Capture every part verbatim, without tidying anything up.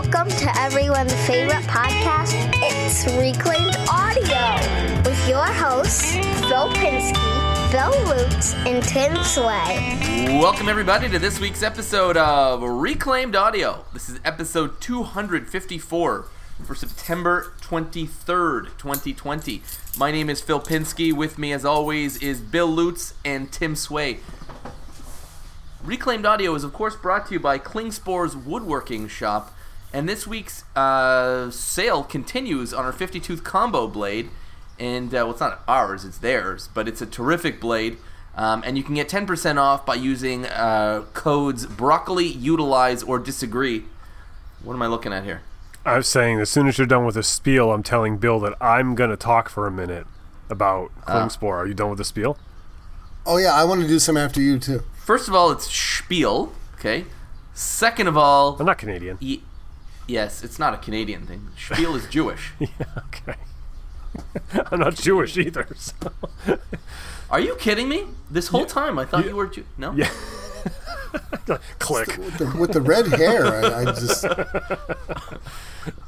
Welcome to everyone's favorite podcast, It's Reclaimed Audio, with your hosts, Bill Pinsky, Bill Lutz, and Tim Sway. Welcome everybody to this week's episode of Reclaimed Audio. This is episode two fifty-four for September twenty-third, twenty twenty. My name is Phil Pinsky. With me as always is Bill Lutz and Tim Sway. Reclaimed Audio is, of course, brought to you by Klingspor's Woodworking Shop, and this week's uh, sale continues on our fifty-tooth combo blade, and, uh, well, it's not ours, it's theirs, but it's a terrific blade, um, and you can get ten percent off by using uh, codes broccoli, utilize, or disagree. What am I looking at here? I was saying, as soon as you're done with the spiel, I'm telling Bill that I'm going to talk for a minute about Klingspor. Uh, Are you done with the spiel? Oh, yeah, I want to do some after you, too. First of all, it's spiel, okay? Second of all... I'm not Canadian. E- yes, it's not a Canadian thing. Spiel is Jewish. Yeah, okay. I'm not Jewish either, so... Are you kidding me? This whole yeah. time I thought yeah. you were Jew. No? Yeah. Click. The, with, the, with the red hair, I,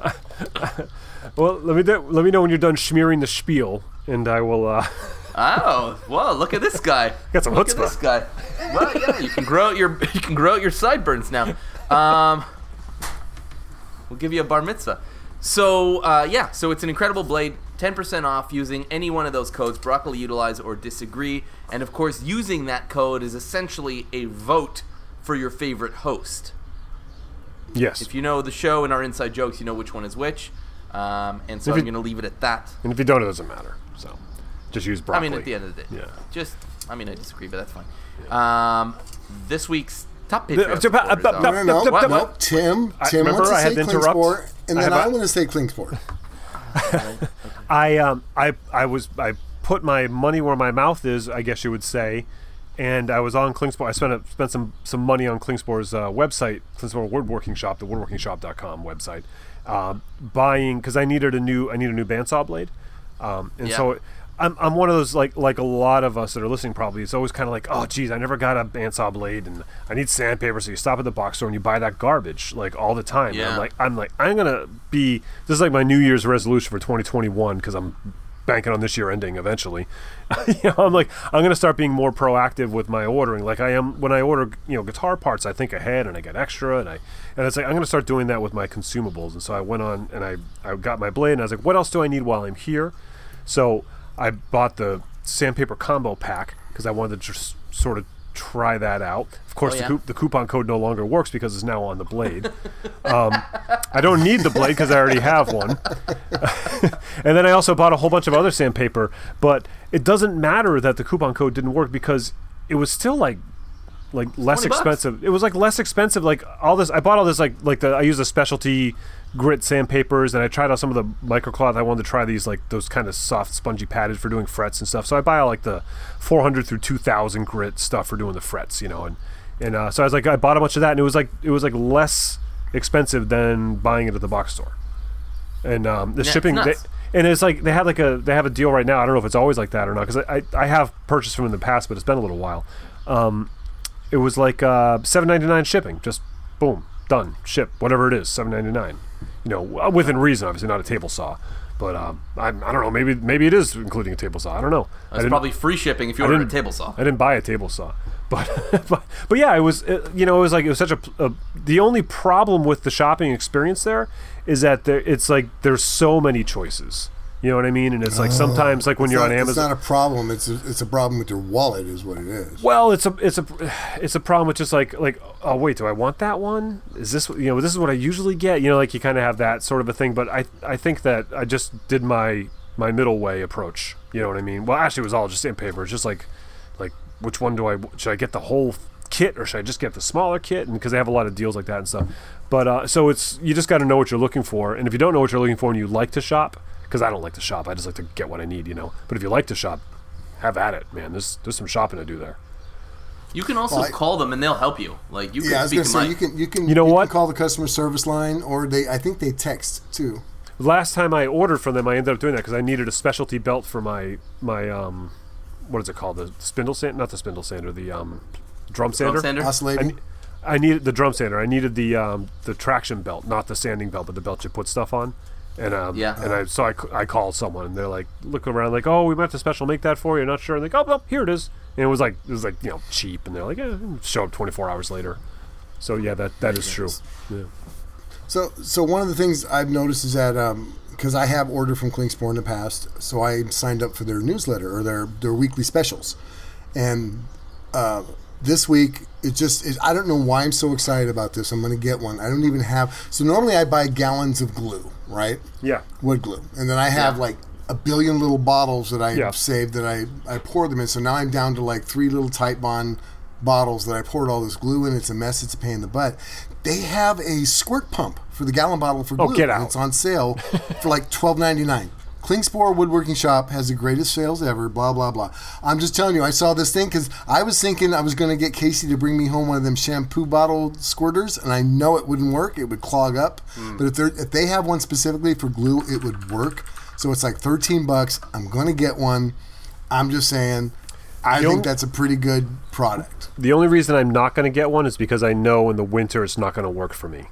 I just... Well, let me, do, let me know when you're done smearing the spiel, and I will... Uh... Oh, well, look at this guy. Got some chutzpah. Look at this guy. Well, yeah, you can grow out your you can grow out your sideburns now. Um, we'll give you a bar mitzvah. So, uh, yeah, so it's an incredible blade, ten percent off using any one of those codes, broccoli, utilize, or disagree. And, of course, using that code is essentially a vote for your favorite host. Yes. If you know the show and our inside jokes, you know which one is which. Um, and so if I'm going to leave it at that. And if you don't, it doesn't matter, so... Just use broccoli. I mean, at the end of the day. Yeah. Just, I mean, I disagree, but that's fine. Yeah. Um, this week's top Patreon supporters are... No, no, no. What? What? What? Tim. I, Tim wants to I say Klingspor, and then I, I want to say Klingspor. I, um, I, I was, I put my money where my mouth is, I guess you would say, and I was on Klingspor. I spent a, spent some, some money on Klingspor's uh, website, Klingspor Woodworking Shop, the woodworking shop dot com website, um, buying, because I needed a new, I need a new bandsaw blade. Um, and yeah. so... It, I'm I'm one of those, like like a lot of us that are listening probably, it's always kind of like, oh, geez, I never got a bandsaw blade, and I need sandpaper, so you stop at the box store and you buy that garbage, like, all the time. Yeah. And I'm like, I'm like, I'm going to be, this is like my New Year's resolution for twenty twenty-one, because I'm banking on this year ending eventually. you know, I'm like, I'm going to start being more proactive with my ordering. Like I am, when I order, you know, guitar parts, I think ahead, and I get extra, and I, and it's like, I'm going to start doing that with my consumables. And so I went on, and I, I got my blade, and I was like, what else do I need while I'm here? So... I bought the sandpaper combo pack because I wanted to just sort of try that out. Of course, oh, yeah. the, coup- the coupon code no longer works because it's now on the blade. um, I don't need the blade because I already have one. And then I also bought a whole bunch of other sandpaper. But it doesn't matter that the coupon code didn't work because it was still like like less expensive. Bucks. It was like less expensive. Like all this, I bought all this like like the I used a specialty. Grit sandpapers, and I tried out some of the microcloth. I wanted to try these, like those kind of soft, spongy padded for doing frets and stuff. So I buy like the four hundred through two thousand grit stuff for doing the frets, you know. And and uh, so I was like, I bought a bunch of that, and it was like it was like less expensive than buying it at the box store. And um, the yeah, shipping, it's nuts. They, and it's like they had like a they have a deal right now. I don't know if it's always like that or not because I, I I have purchased from in the past, but it's been a little while. Um, it was like uh, seven ninety-nine shipping, just boom, done, ship, whatever it is, seven ninety-nine. You know, within reason, obviously, not a table saw. But um, I, I don't know, maybe maybe it is including a table saw. I don't know. It's probably free shipping if you ordered a table saw. I didn't buy a table saw. But but, but yeah, it was, it, you know, it was like, it was such a, a, the only problem with the shopping experience there is that there, it's like there's so many choices. You know what I mean? And it's like sometimes, like when it's you're not, on Amazon, it's not a problem. It's a, it's a problem with your wallet, is what it is. Well, it's a it's a it's a problem with just like like oh wait, do I want that one? Is this you know this is what I usually get? You know, like you kind of have that sort of a thing. But I I think that I just did my my middle way approach. You know what I mean? Well, actually, it was all just sandpaper. It's just like like which one do I should I get the whole kit or should I just get the smaller kit? And because they have a lot of deals like that and stuff. But uh, so it's you just got to know what you're looking for. And if you don't know what you're looking for and you like to shop. Because I don't like to shop. I just like to get what I need, you know. But if you like to shop, have at it, man. There's there's some shopping to do there. You can also well, I, call them and they'll help you. Like you can yeah, speak I was gonna say, you can you can you know you what? Can call the customer service line or they I think they text too. Last time I ordered from them, I ended up doing that because I needed a specialty belt for my my um what is it called? The spindle sand not the spindle sander, the um drum sander. Drum sander? Oscillating. I, I needed the drum sander. I needed the um, the traction belt, not the sanding belt, but the belt you put stuff on. And um, yeah. and I so I, I called someone, and they're like, look around, like, oh, we might have to special make that for you. Not sure. And like, oh, well, here it is. And it was like, it was like, you know, cheap. And they're like, eh, show up twenty-four hours later. So yeah, that that is true. Yeah. So so one of the things I've noticed is that because um, I have ordered from Klingspor in the past, so I signed up for their newsletter or their their weekly specials, and uh, this week. It just, it, I don't know why I'm so excited about this. I'm going to get one. I don't even have, so normally I buy gallons of glue, right? Yeah. Wood glue. And then I have yeah. like a billion little bottles that I yeah. saved that I, I pour them in. So now I'm down to like three little Tight Bond bottles that I poured all this glue in. It's a mess. It's a pain in the butt. They have a squirt pump for the gallon bottle for glue. Oh, get out. And it's on sale for like twelve ninety-nine. Klingspor Woodworking Shop has the greatest sales ever, blah, blah, blah. I'm just telling you, I saw this thing because I was thinking I was going to get Casey to bring me home one of them shampoo bottle squirters, and I know it wouldn't work. It would clog up. Mm. But if they if they have one specifically for glue, it would work. So it's like thirteen bucks. I'm going to get one. I'm just saying, I the think only, that's a pretty good product. The only reason I'm not going to get one is because I know in the winter it's not going to work for me.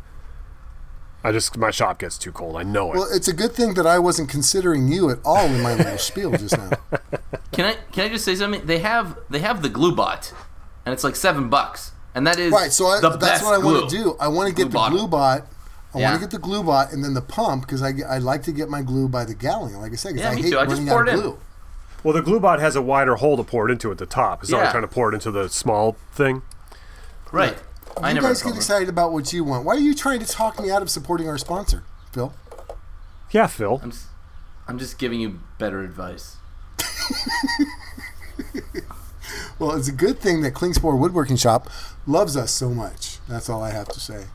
I just, my shop gets too cold. I know it. Well, it's a good thing that I wasn't considering you at all in my little spiel just now. Can I can I just say something? They have they have the glue bot, and it's like seven bucks, and that is right. So I, the that's best what I glue. want to do. I want to get glue the glue bot. I yeah. want to get the glue bot, and then the pump because I I like to get my glue by the gallon. Like I said, because yeah, I hate too. I running just out of glue. In. Well, the glue bot has a wider hole to pour it into at the top. It's yeah. not trying to pour it into the small thing. Right. Right. You I never guys get excited about what you want. Why are you trying to talk me out of supporting our sponsor, Phil? Yeah, Phil. I'm, I'm just giving you better advice. Well, it's a good thing that Klingspor Woodworking Shop loves us so much. That's all I have to say.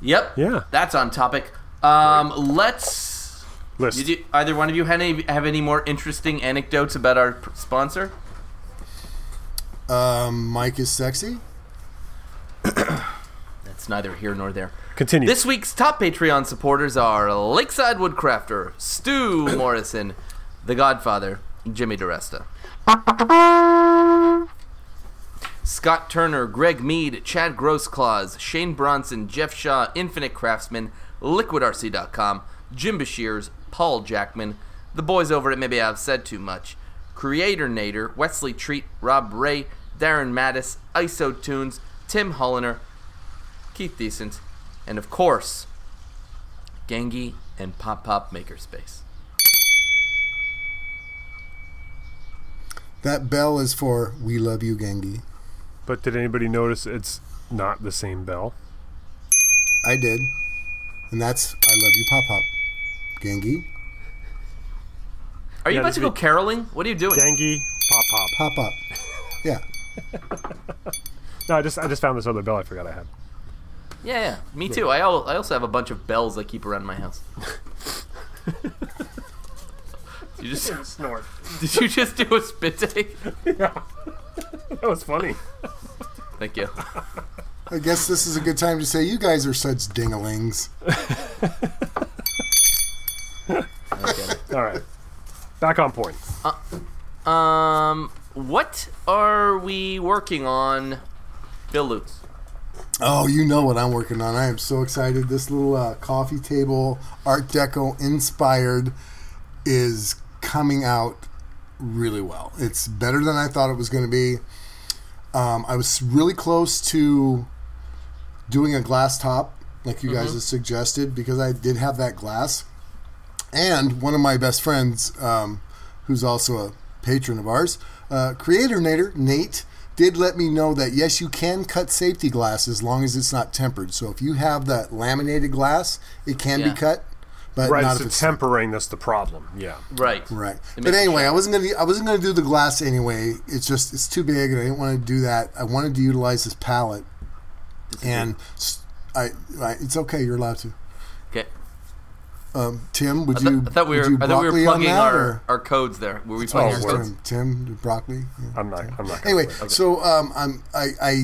Yep. Yeah. That's on topic. Um, right. Let's. List. Did you, either one of you have any, have any more interesting anecdotes about our sponsor? Um, Mike is sexy. That's neither here nor there. Continue. This week's top Patreon supporters are Lakeside Woodcrafter, Stu Morrison, The Godfather, Jimmy DiResta, Scott Turner, Greg Mead, Chad Grossclaws, Shane Bronson, Jeff Shaw, Infinite Craftsman, Liquid R C dot com, Jim Bashirs, Paul Jackman, the boys over at Maybe I've Said Too Much, Creator Nader, Wesley Treat, Rob Ray, Darren Mattis, I S O Tunes, Tim Holliner, Keith Decent, and of course, Gangi and Pop Pop Makerspace. That bell is for We Love You, Gangi. But did anybody notice it's not the same bell? I did. And that's I Love You, Pop Pop. Gangi. Are you yeah, about to go caroling? What are you doing? Gangi, pop, pop. Pop, pop. Yeah. No, I just I just found this other bell I forgot I had. Yeah, yeah. Me too. I I also have a bunch of bells I keep around my house. You just snort. Did you just do a spit take? Yeah. That was funny. Thank you. I guess this is a good time to say you guys are such dingalings. Okay. All right. Back on point. Uh, um, what are we working on, Bill Lutz? Oh, you know what I'm working on. I am so excited. This little uh, coffee table, Art Deco inspired, is coming out really well. It's better than I thought it was going to be. Um, I was really close to doing a glass top, like you mm-hmm. guys have suggested, because I did have that glass. And one of my best friends, um, who's also a patron of ours, uh, Creator Nader, Nate, did let me know that, yes, you can cut safety glass as long as it's not tempered. So if you have that laminated glass, it can yeah. be cut, but right, not so if it's tempering. That's the problem. Yeah. Right. Right. But anyway, I wasn't gonna I wasn't gonna do the glass anyway. It's just it's too big, and I didn't want to do that. I wanted to utilize this palette, and I, I it's okay. You're allowed to. Okay. Um, Tim, would you? I, th- I thought we were. I thought we were plugging that, our, our codes there. Were we plugging oh, our codes? Tim, Tim broccoli. Yeah, I'm not. Tim. I'm not. Anyway, okay. so um, I'm. I, I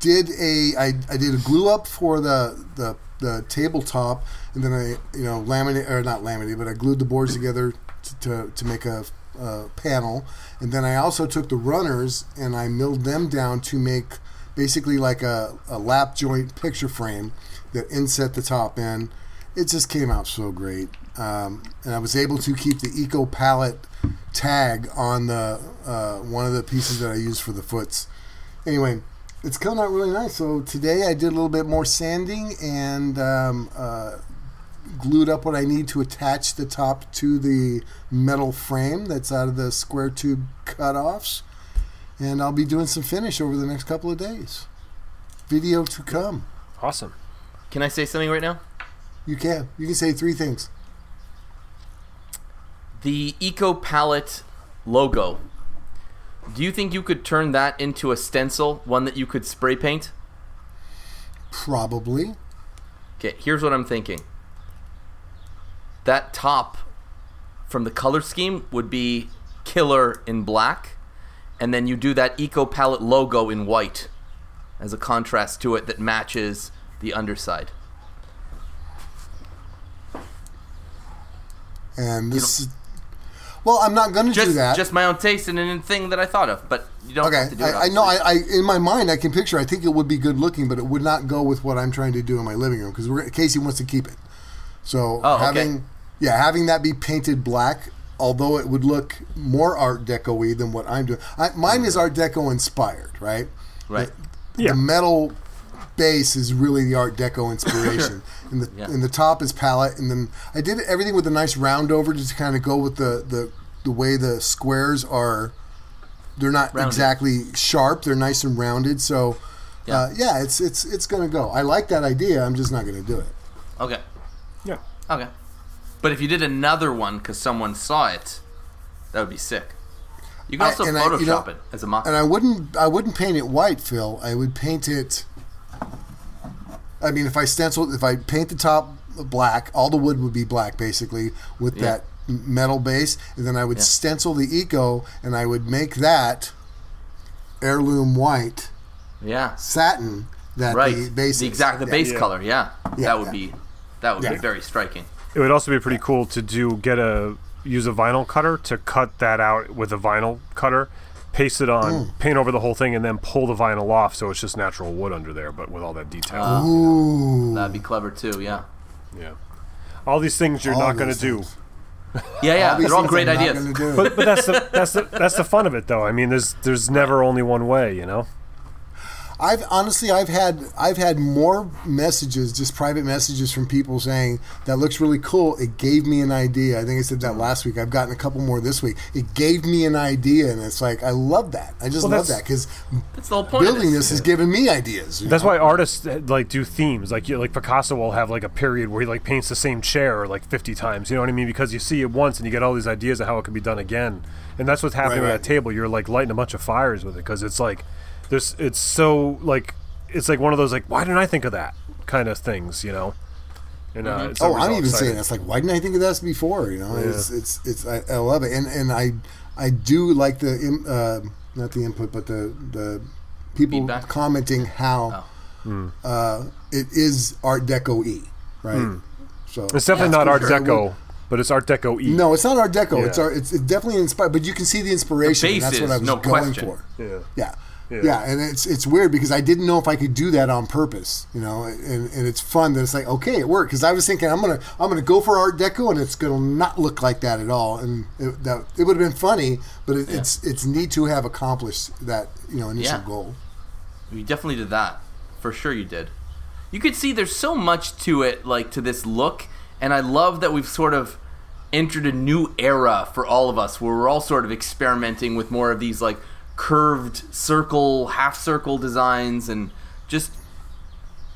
did a. I, I did a glue up for the, the the tabletop, and then I you know laminate or not laminate, but I glued the boards together to to, to make a, a panel, and then I also took the runners and I milled them down to make basically like a, a lap joint picture frame that inset the top end. It just came out so great. Um, and I was able to keep the Eco Palette tag on the uh, one of the pieces that I used for the foots. Anyway, it's coming out really nice. So today I did a little bit more sanding and um, uh, glued up what I need to attach the top to the metal frame that's out of the square tube cutoffs. And I'll be doing some finish over the next couple of days. Video to come. Awesome. Can I say something right now? You can. You can say three things. The Eco Palette logo. Do you think you could turn that into a stencil, one that you could spray paint? Probably. Okay, here's what I'm thinking. That top from the color scheme would be killer in black, and then you do that Eco Palette logo in white as a contrast to it that matches the underside. And this is, well, I'm not going to do that. Just my own taste and a thing that I thought of, but you don't okay. have to do it. I, I know. I, I in my mind, I can picture. I think it would be good looking, but it would not go with what I'm trying to do in my living room because Casey wants to keep it. So oh, having, okay. yeah, having that be painted black, although it would look more Art Deco-y than what I'm doing. I, mine is Art Deco inspired, right? Right. The, yeah. the metal base is really the Art Deco inspiration. And the yeah. and the top is palette, and then I did everything with a nice round over just to kind of go with the, the, the way the squares are. They're not rounded. Exactly sharp. They're nice and rounded. So, yeah, uh, yeah it's it's it's going to go. I like that idea. I'm just not going to do it. Okay. Yeah. Okay. But if you did another one because someone saw it, that would be sick. You can also I, Photoshop I, you know, it as a mock. And I wouldn't I wouldn't paint it white, Phil. I would paint it. I mean, if I stenciled, if I paint the top black, all the wood would be black, basically, with yeah. that metal base. And then I would yeah. stencil the Eco, and I would make that heirloom white yeah. satin. That right. the base the exact the yeah. base yeah. color, yeah. yeah. That would yeah. be that would yeah. be very striking. It would also be pretty cool to do get a use a vinyl cutter to cut that out with a vinyl cutter, paste it on, mm. paint over the whole thing, and then pull the vinyl off so it's just natural wood under there, but with all that detail. Uh, Ooh. That'd be clever too, yeah. Yeah. All these things you're all not going to do. Yeah, yeah, all they're all great ideas. But, but that's, the, that's, the, that's the fun of it, though. I mean, there's there's never only one way, you know? I've honestly, I've had I've had more messages, just private messages from people saying, that looks really cool. It gave me an idea. I think I said that last week. I've gotten a couple more this week. It gave me an idea, and it's like, I love that. I just well, love that because building this has given me ideas. That's know? Why artists like do themes. Like you, like Picasso will have like a period where he like paints the same chair like fifty times. You know what I mean? Because you see it once, and you get all these ideas of how it could be done again. And that's what's happening right, right. at that table. You're like lighting a bunch of fires with it because it's like. There's, it's so like it's like one of those like why didn't I think of that kind of things, you know? And uh, it's oh, I'm even exciting. saying that's like why didn't I think of this before? You know, yeah. it's it's, it's I, I love it, and and I I do like the in, uh, not the input but the the people feedback. Commenting how oh. mm. uh, it is Art Deco-y, right? Mm. So it's definitely not Art Deco. Would, But it's Art Deco-y. No, it's not Art Deco. Yeah. It's art, it's definitely inspired, but you can see the inspiration. The and that's what I was no going question. for. Yeah. yeah. Yeah. yeah, and it's it's weird because I didn't know if I could do that on purpose, you know. And, and it's fun that it's like okay, it worked because I was thinking I'm gonna I'm gonna go for Art Deco and it's gonna not look like that at all. And it, that it would have been funny, but it, yeah. it's it's neat to have accomplished that you know initial yeah. goal. You definitely did that for sure. You did. You could see there's so much to it, like to this look, and I love that we've sort of entered a new era for all of us where we're all sort of experimenting with more of these like. Curved circle, half circle designs, and just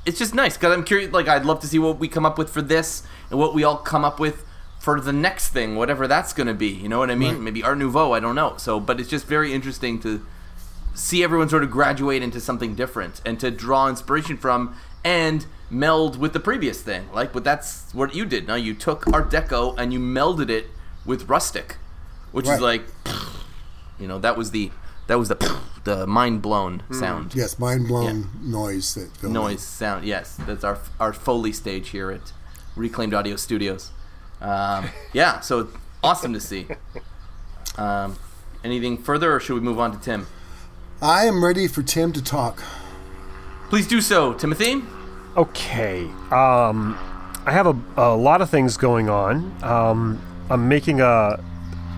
it's just nice because I'm curious. Like I'd love to see what we come up with for this, and what we all come up with for the next thing, whatever that's going to be. You know what I mean? Right. Maybe Art Nouveau. I don't know. So, but it's just very interesting to see everyone sort of graduate into something different and to draw inspiration from and meld with the previous thing. Like, but that's what you did. Now you took Art Deco and you melded it with Rustic, which right. is like, you know, that was the. That was the the mind blown sound. Mm. Yes, mind blown yeah. noise that Phil noise made. sound. Yes, that's our our Foley stage here at Reclaimed Audio Studios. Um, yeah, so awesome to see. Um, anything further, or should we move on to Tim? I am ready for Tim to talk. Please do so, Timothy. Okay. Um, I have a, a lot of things going on. Um, I'm making a...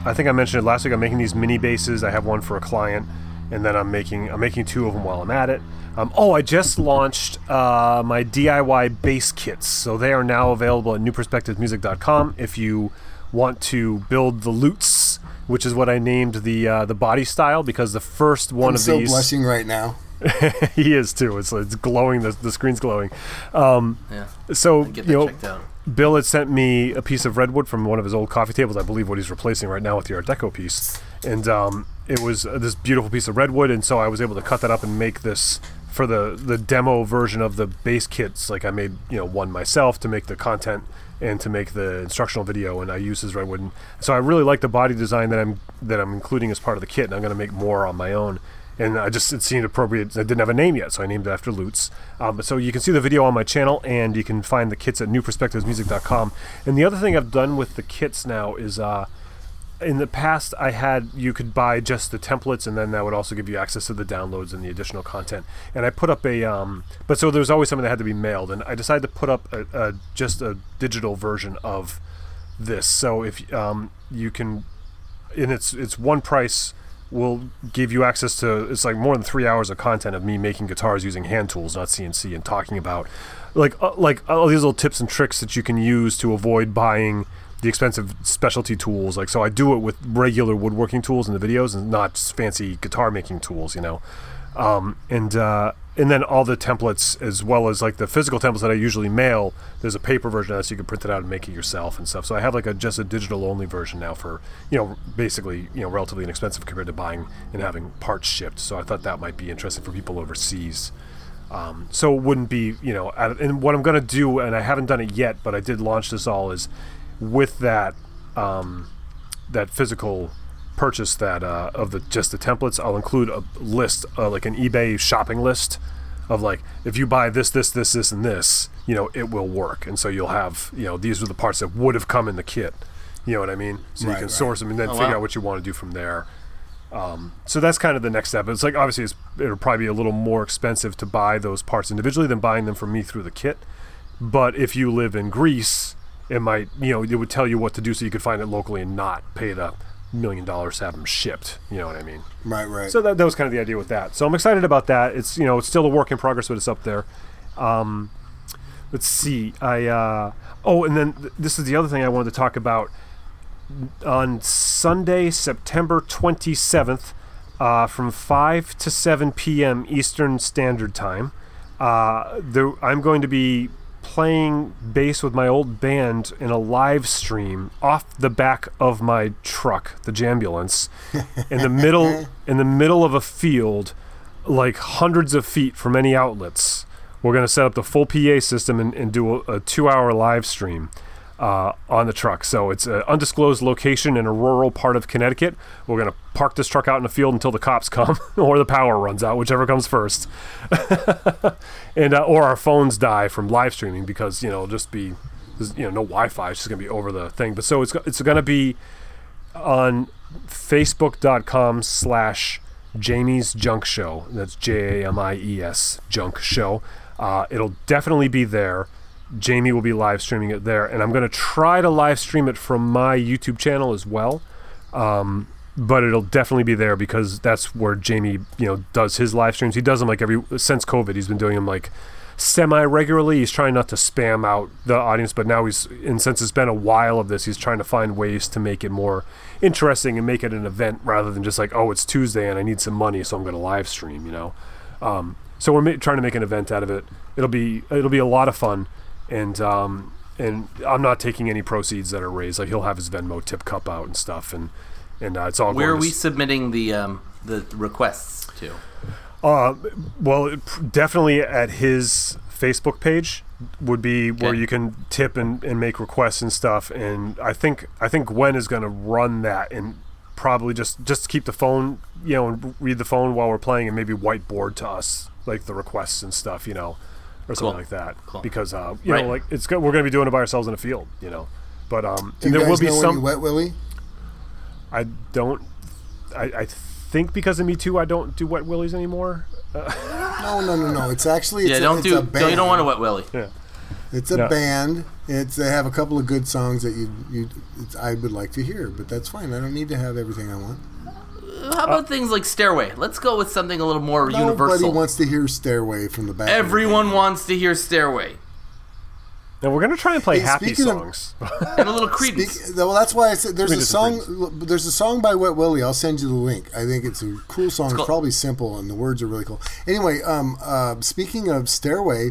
I think I mentioned it last week. I'm making these mini bases. I have one for a client, and then I'm making I'm making two of them while I'm at it. Um, oh, I just launched uh, my D I Y bass kits. So they are now available at new perspectives music dot com if you want to build the lutes, which is what I named the uh, the body style, because the first one I'm of so these... I'm so blushing right now. He is, too. It's it's glowing. The, the screen's glowing. Um, yeah. So, you know, Bill had sent me a piece of redwood from one of his old coffee tables, I believe what he's replacing right now with the Art Deco piece. And um, it was uh, this beautiful piece of redwood, and so I was able to cut that up and make this for the, the demo version of the base kits. Like, I made, you know, one myself to make the content and to make the instructional video, and I use his redwood. And so I really like the body design that I'm that I'm including as part of the kit, and I'm going to make more on my own. And I just, it seemed appropriate. I didn't have a name yet, so I named it after Lutz. Um, so you can see the video on my channel, and you can find the kits at new perspectives music dot com. And the other thing I've done with the kits now is, uh, in the past, I had, you could buy just the templates, and then that would also give you access to the downloads and the additional content. And I put up a, um, but so there's always something that had to be mailed, and I decided to put up a, a, just a digital version of this. So if um, you can, and it's it's one price. Will give you access to, it's like more than three hours of content of me making guitars using hand tools, not C N C, and talking about like uh, like all these little tips and tricks that you can use to avoid buying the expensive specialty tools. Like, so I do it with regular woodworking tools in the videos and not fancy guitar making tools, you know. Um, and uh, and then all the templates, as well as like the physical templates that I usually mail, there's a paper version of that, so you can print it out and make it yourself and stuff. So I have like a just a digital only version now for, you know, basically, you know, relatively inexpensive compared to buying and having parts shipped. So I thought that might be interesting for people overseas. Um, so it wouldn't be, you know, and what I'm going to do, and I haven't done it yet, but I did launch this all, is with that um, that physical purchase that uh, of the just the templates, I'll include a list, uh, like an eBay shopping list of like, if you buy this, this, this, this, and this, you know, it will work. And so you'll have, you know, these are the parts that would have come in the kit. You know what I mean? So right, you can right. source them and then oh, figure wow. out what you want to do from there. Um, so that's kind of the next step. It's like, obviously, it's, it'll probably be a little more expensive to buy those parts individually than buying them from me through the kit. But if you live in Greece, it might, you know, it would tell you what to do so you could find it locally and not pay the million dollars to have them shipped, you know what I mean? Right, right. So that, that was kind of the idea with that. So I'm excited about that. It's, you know, it's still a work in progress, but it's up there. Um, let's see. I uh, oh, and then th- this is the other thing I wanted to talk about. On Sunday, September twenty-seventh, uh, from five to seven p.m. Eastern Standard Time, uh, there, I'm going to be playing bass with my old band in a live stream off the back of my truck, the Jambulance, in the middle in the middle of a field, like hundreds of feet from any outlets. We're going to set up the full P A system and, and do a, a two-hour live stream uh, on the truck. So it's an undisclosed location in a rural part of Connecticut. We're going to park this truck out in the field until the cops come or the power runs out, whichever comes first. And uh, or our phones die from live streaming, because, you know, it'll just be, you know, no Wi-Fi. It's just going to be over the thing. But so it's it's going to be on facebook.com slash Jamie's Junk Show. That's J A M I E S Junk Show. Uh, it'll definitely be there. Jamie will be live streaming it there. And I'm going to try to live stream it from my YouTube channel as well. Um But it'll definitely be there, because that's where Jamie, you know, does his live streams. He does them like every, since COVID, he's been doing them like semi-regularly. He's trying not to spam out the audience, but now he's, and since it's been a while of this, he's trying to find ways to make it more interesting and make it an event rather than just like, oh, it's Tuesday and I need some money, so I'm going to live stream, you know. Um, so we're ma- trying to make an event out of it. It'll be it'll be a lot of fun, and um, and I'm not taking any proceeds that are raised. Like, he'll have his Venmo tip cup out and stuff, and. And uh, it's all. Where are we s- submitting the um, the requests to? Uh, well, it, definitely at his Facebook page would be okay. Where you can tip and, and make requests and stuff. And I think I think Gwen is going to run that, and probably just just keep the phone, you know, and read the phone while we're playing, and maybe whiteboard to us like the requests and stuff, you know, or something cool. like that. Cool. Because uh, you right. know, like it's we're going to be doing it by ourselves in a field, you know. But um, Do and you there guys will be know some you Wet Willie? I don't I, I think because of Me Too I don't do Wet Willies anymore. no, no, no, no. It's actually it's yeah. Don't a, it's do. A band. No, you don't want a Wet Willie. Yeah. It's a no. band. It's they have a couple of good songs that you you it's, I would like to hear, but that's fine. I don't need to have everything I want. How about uh, things like Stairway? Let's go with something a little more nobody universal. Nobody wants to hear Stairway from the back. Everyone wants to hear Stairway. Now we're gonna try and play hey, happy songs of, and a little Creedence. Well, that's why I said there's Creedence a song. There's a song by Wet Willie. I'll send you the link. I think it's a cool song. It's, cool. It's probably simple, and the words are really cool. Anyway, um, uh, speaking of Stairway,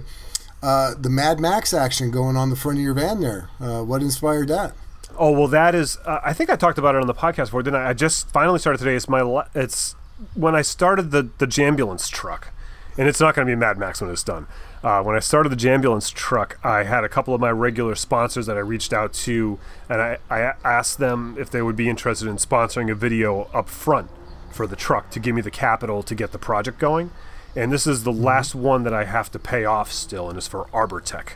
uh, the Mad Max action going on the front of your van there. Uh, what inspired that? Oh well, that is. Uh, I think I talked about it on the podcast before, didn't I? I just finally started today. It's my. It's when I started the the Jambulance truck, and it's not going to be Mad Max when it's done. Uh, when I started the Jambulance truck, I had a couple of my regular sponsors that I reached out to, and I, I asked them if they would be interested in sponsoring a video up front for the truck to give me the capital to get the project going. And this is the mm-hmm. last one that I have to pay off still, and it's for Arbortech.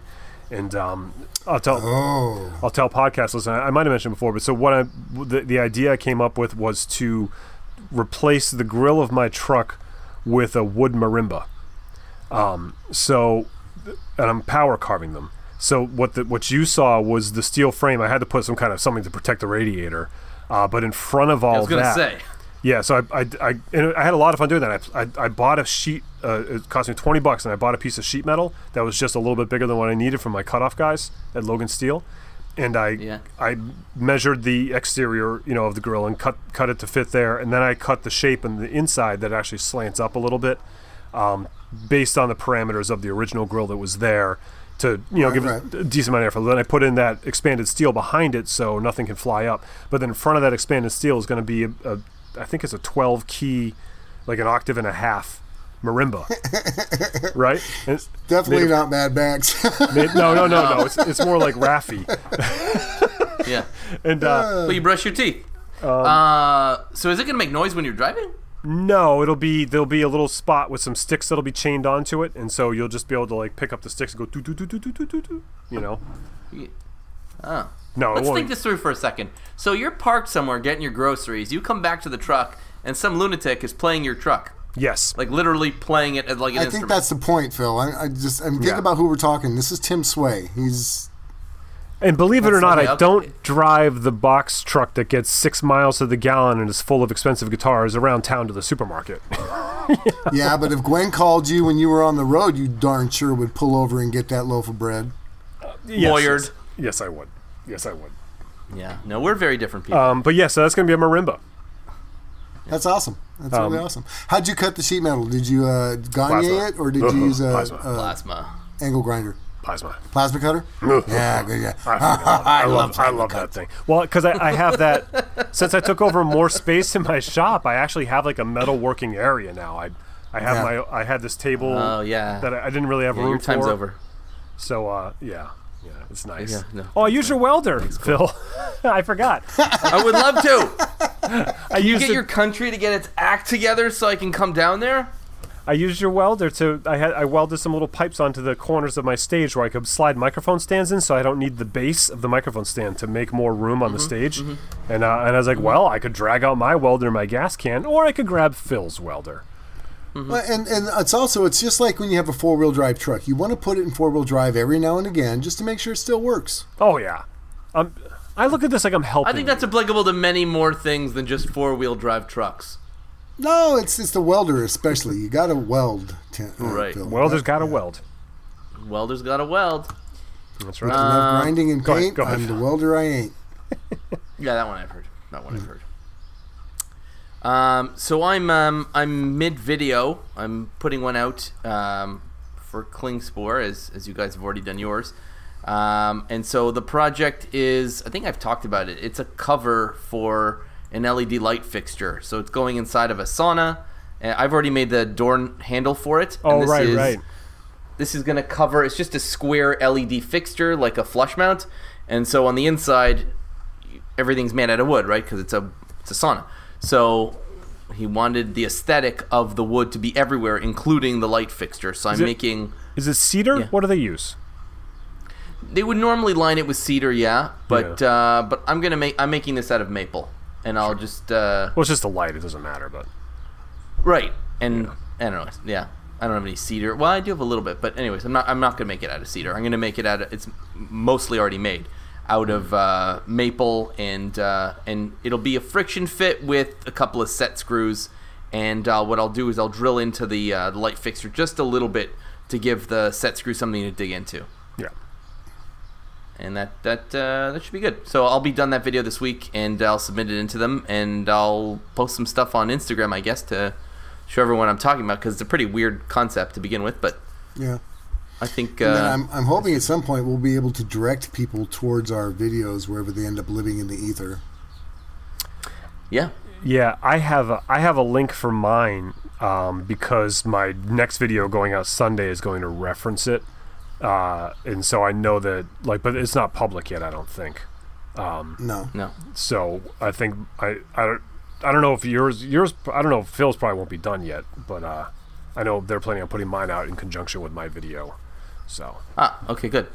And um, I'll tell oh. I'll tell podcast listeners, I might have mentioned before, but so what I, the, the idea I came up with was to replace the grill of my truck with a wood marimba. Um, so, and I'm power carving them. So what the, what you saw was the steel frame. I had to put some kind of something to protect the radiator. Uh, but in front of all that, I was going to say, yeah. So I, I, I, and I had a lot of fun doing that. I, I, I bought a sheet, uh, it cost me twenty bucks, and I bought a piece of sheet metal that was just a little bit bigger than what I needed from my cutoff guys at Logan Steel. And I, yeah. I measured the exterior, you know, of the grill and cut, cut it to fit there. And then I cut the shape and the inside that actually slants up a little bit. Um, based on the parameters of the original grill that was there to, you know, right, give right. it a decent amount of airflow. Then I put in that expanded steel behind it so nothing can fly up. But then in front of that expanded steel is going to be, a, a, I think it's a twelve key, like an octave and a half marimba. Right? It's definitely not Mad Max. No, no, no, no. It's, it's more like Raffi. Yeah. And, uh, well, you brush your teeth. Um, uh, so is it going to make noise when you're driving? No, it'll be there'll be a little spot with some sticks that'll be chained onto it, and so you'll just be able to like pick up the sticks and go do do do do do do do do. You know. Oh. No, let's it won't. think this through for a second. So you're parked somewhere getting your groceries. You come back to the truck, and some lunatic is playing your truck. Yes. Like literally playing it as like an I instrument. I think that's the point, Phil. I, I just I'm thinking yeah. about who we're talking. This is Tim Sway. He's. And believe it That's or not, funny. I don't drive the box truck that gets six miles to the gallon and is full of expensive guitars around town to the supermarket. yeah. yeah, but if Gwen called you when you were on the road, you darn sure would pull over and get that loaf of bread. Uh, yes, Lawyered. Yes, yes, I would. Yes, I would. Yeah. No, we're very different people. Um, but, yeah, so that's going to be a marimba. That's awesome. That's um, really awesome. How'd you cut the sheet metal? Did you uh, Gagne it or did you use a plasma. Uh, plasma. angle grinder? Plasma. Plasma cutter? yeah, good, yeah. I, I, I love, I love that thing. Well, because I, I have that, since I took over more space in my shop, I actually have like a metal working area now. I I have yeah. my, I had this table oh, yeah. that I, I didn't really have yeah, room your time's for. over. So, uh, yeah, yeah, it's nice. Yeah, no, oh, use no, your welder, cool. Phil. I forgot. I would love to. I can you get the, your country to get its act together so I can come down there? I used your welder to, I had I welded some little pipes onto the corners of my stage where I could slide microphone stands in so I don't need the base of the microphone stand to make more room on mm-hmm, the stage. Mm-hmm. And uh, and I was like, well, I could drag out my welder in my gas can, or I could grab Phil's welder. Mm-hmm. Well, and, and it's also, it's just like when you have a four-wheel drive truck. You want to put it in four-wheel drive every now and again just to make sure it still works. Oh, yeah. Um, I look at this like I'm helping. I think that's you. applicable to many more things than just four-wheel drive trucks. No, it's it's the welder especially. You got to weld. T- right. Uh, Welder's got to yeah. weld. Welder's got to weld. That's right. Um, grinding and paint, go ahead, go ahead. I'm the welder I ain't. yeah, that one I've heard. That one I've heard. Um, so I'm um, I'm mid-video. I'm putting one out um, for Klingspor, as, as you guys have already done yours. Um, and so the project is, I think I've talked about it, it's a cover for an L E D light fixture, so it's going inside of a sauna. And I've already made the door handle for it. Oh, and this right, is, right. This is going to cover. It's just a square L E D fixture, like a flush mount, and so on the inside, everything's made out of wood, right? Because it's a it's a sauna. So he wanted the aesthetic of the wood to be everywhere, including the light fixture. So is I'm it, making. Is it cedar? Yeah. What do they use? They would normally line it with cedar, yeah, but yeah. Uh, but I'm gonna make. I'm making this out of maple. And I'll just... Uh, well, it's just the light. It doesn't matter, but... Right. And yeah. Anyways, yeah, I don't have any cedar. Well, I do have a little bit, but anyways, I'm not. I'm not gonna make it out of cedar. I'm gonna make it out of. It's mostly already made out of uh, maple, and uh, and it'll be a friction fit with a couple of set screws. And uh, what I'll do is I'll drill into the, uh, the light fixture just a little bit to give the set screw something to dig into. Yeah. And that that uh, that should be good. So I'll be done that video this week, and I'll submit it into them, and I'll post some stuff on Instagram, I guess, to show everyone I'm talking about, because it's a pretty weird concept to begin with. But yeah, I think. Uh, and then I'm I'm hoping at some point we'll be able to direct people towards our videos wherever they end up living in the ether. Yeah. Yeah, I have a, I have a link for mine um, because my next video going out Sunday is going to reference it, uh, and so I know that like, but it's not public yet. I don't think. Um, no, no. So I think I, I don't I don't know if yours yours I don't know if Phil's probably won't be done yet, but uh, I know they're planning on putting mine out in conjunction with my video. So ah, okay, good.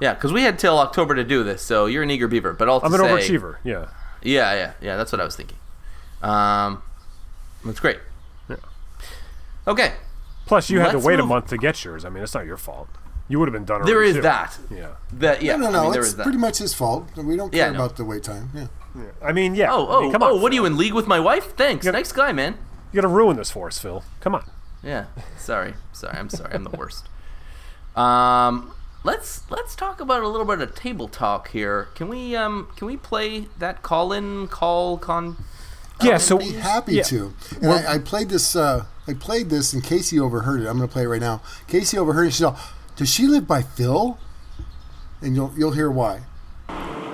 Yeah, because we had till October to do this, so you're an eager beaver, but also I'm an say, overachiever. Yeah, yeah, yeah, yeah. That's what I was thinking. Um, that's great. Yeah. Okay. Plus, you Let's had to wait move. a month to get yours. I mean, it's not your fault. You would have been done. There is too. that. Yeah. That. Yeah. No, no, no. I mean, it's pretty much his fault. We don't care yeah, no. about the wait time. Yeah. yeah. I mean, yeah. Oh, oh, I mean, come oh! On, what Phil. Are you in league with my wife? Thanks. Gotta, nice guy, man. You gotta ruin this for us, Phil. Come on. Yeah. Sorry. Sorry. I'm sorry. I'm the worst. Um. Let's let's talk about a little bit of table talk here. Can we um can we play that call in call con? Yeah, I'd so be happy yeah. to. And well, I, I played this. Uh, I played this, and Casey overheard it. I'm going to play it right now. Casey overheard it. She's all, "Does she live by Phil?" And you'll you'll hear why.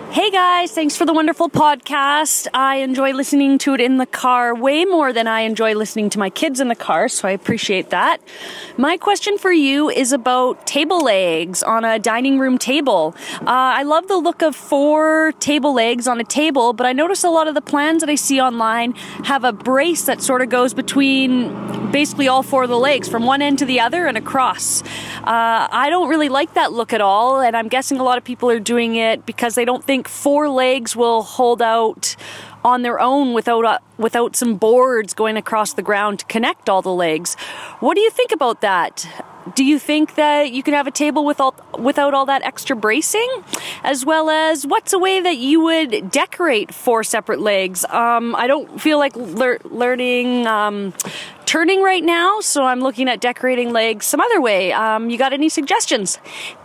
Hey guys, thanks for the wonderful podcast. I enjoy listening to it in the car way more than I enjoy listening to my kids in the car, so I appreciate that. My question for you is about table legs on a dining room table. Uh, I love the look of four table legs on a table, but I notice a lot of the plans that I see online have a brace that sort of goes between basically all four of the legs, from one end to the other and across. Uh, I don't really like that look at all, and I'm guessing a lot of people are doing it because they don't think four legs will hold out on their own without uh, without some boards going across the ground to connect all the legs. What do you think about that? Do you think that you could have a table with all, without all that extra bracing? As well as, what's a way that you would decorate four separate legs? Um, I don't feel like lear- learning um, turning right now, so I'm looking at decorating legs some other way. Um, you got any suggestions?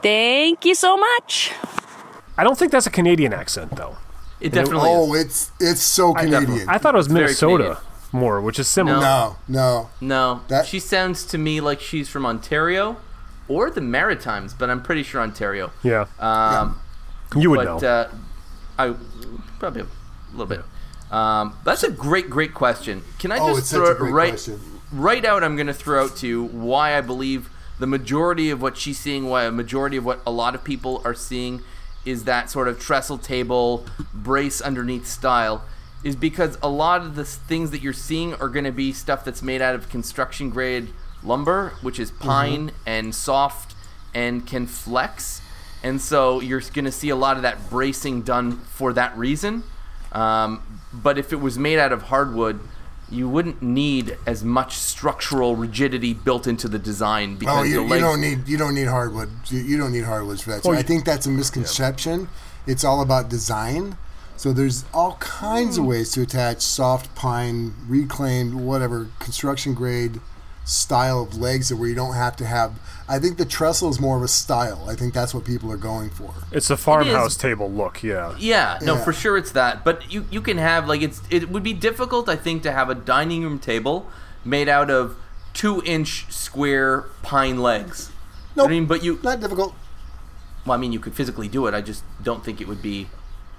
Thank you so much. I don't think that's a Canadian accent, though. It definitely it, oh, is. Oh, it's it's so Canadian. I, I thought it was it's Minnesota more, which is similar. No, no. No. no. That, she sounds to me like she's from Ontario or the Maritimes, but I'm pretty sure Ontario. Yeah. Um, yeah. You would but, know. Uh, I Probably a little bit. Um, that's a great, great question. Can I just oh, it's throw such a great it right, question. right out? I'm going to throw out to you why I believe the majority of what she's seeing, why a majority of what a lot of people are seeing is that sort of trestle table, brace underneath style, is because a lot of the things that you're seeing are going to be stuff that's made out of construction grade lumber, which is pine mm-hmm. and soft and can flex. And so you're going to see a lot of that bracing done for that reason. Um, but if it was made out of hardwood, you wouldn't need as much structural rigidity built into the design because oh, you, the legs... you don't need you don't need hardwood. You, you don't need hardwoods for that. So oh, I think that's a misconception. Yeah. It's all about design. So there's all kinds mm. of ways to attach soft pine, reclaimed, whatever construction grade style of legs where you don't have to have. I think the trestle is more of a style. I think that's what people are going for. It's a farmhouse it table look, yeah. Yeah, no, yeah. for sure it's that. But you, you can have like it's it would be difficult, I think, to have a dining room table made out of two inch square pine legs. No, nope, I mean, but you not difficult. Well, I mean, you could physically do it. I just don't think it would be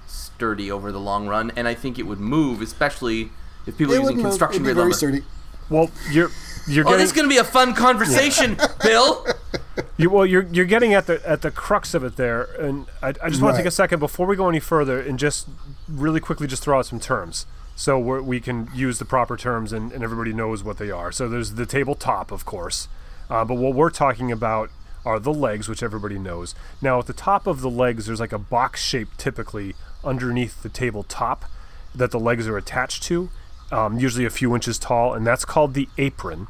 sturdy over the long run, and I think it would move, especially if people it are using would construction grade lumber. Sturdy. Well, you're. You're oh, getting, this is going to be a fun conversation, yeah. Bill. You, well, you're you're getting at the at the crux of it there, and I, I just want right. to take a second before we go any further and just really quickly just throw out some terms so we're, we can use the proper terms and, and everybody knows what they are. So there's the tabletop, of course, uh, but what we're talking about are the legs, which everybody knows. Now, at the top of the legs, there's like a box shape typically underneath the tabletop that the legs are attached to. Um, usually a few inches tall, and that's called the apron.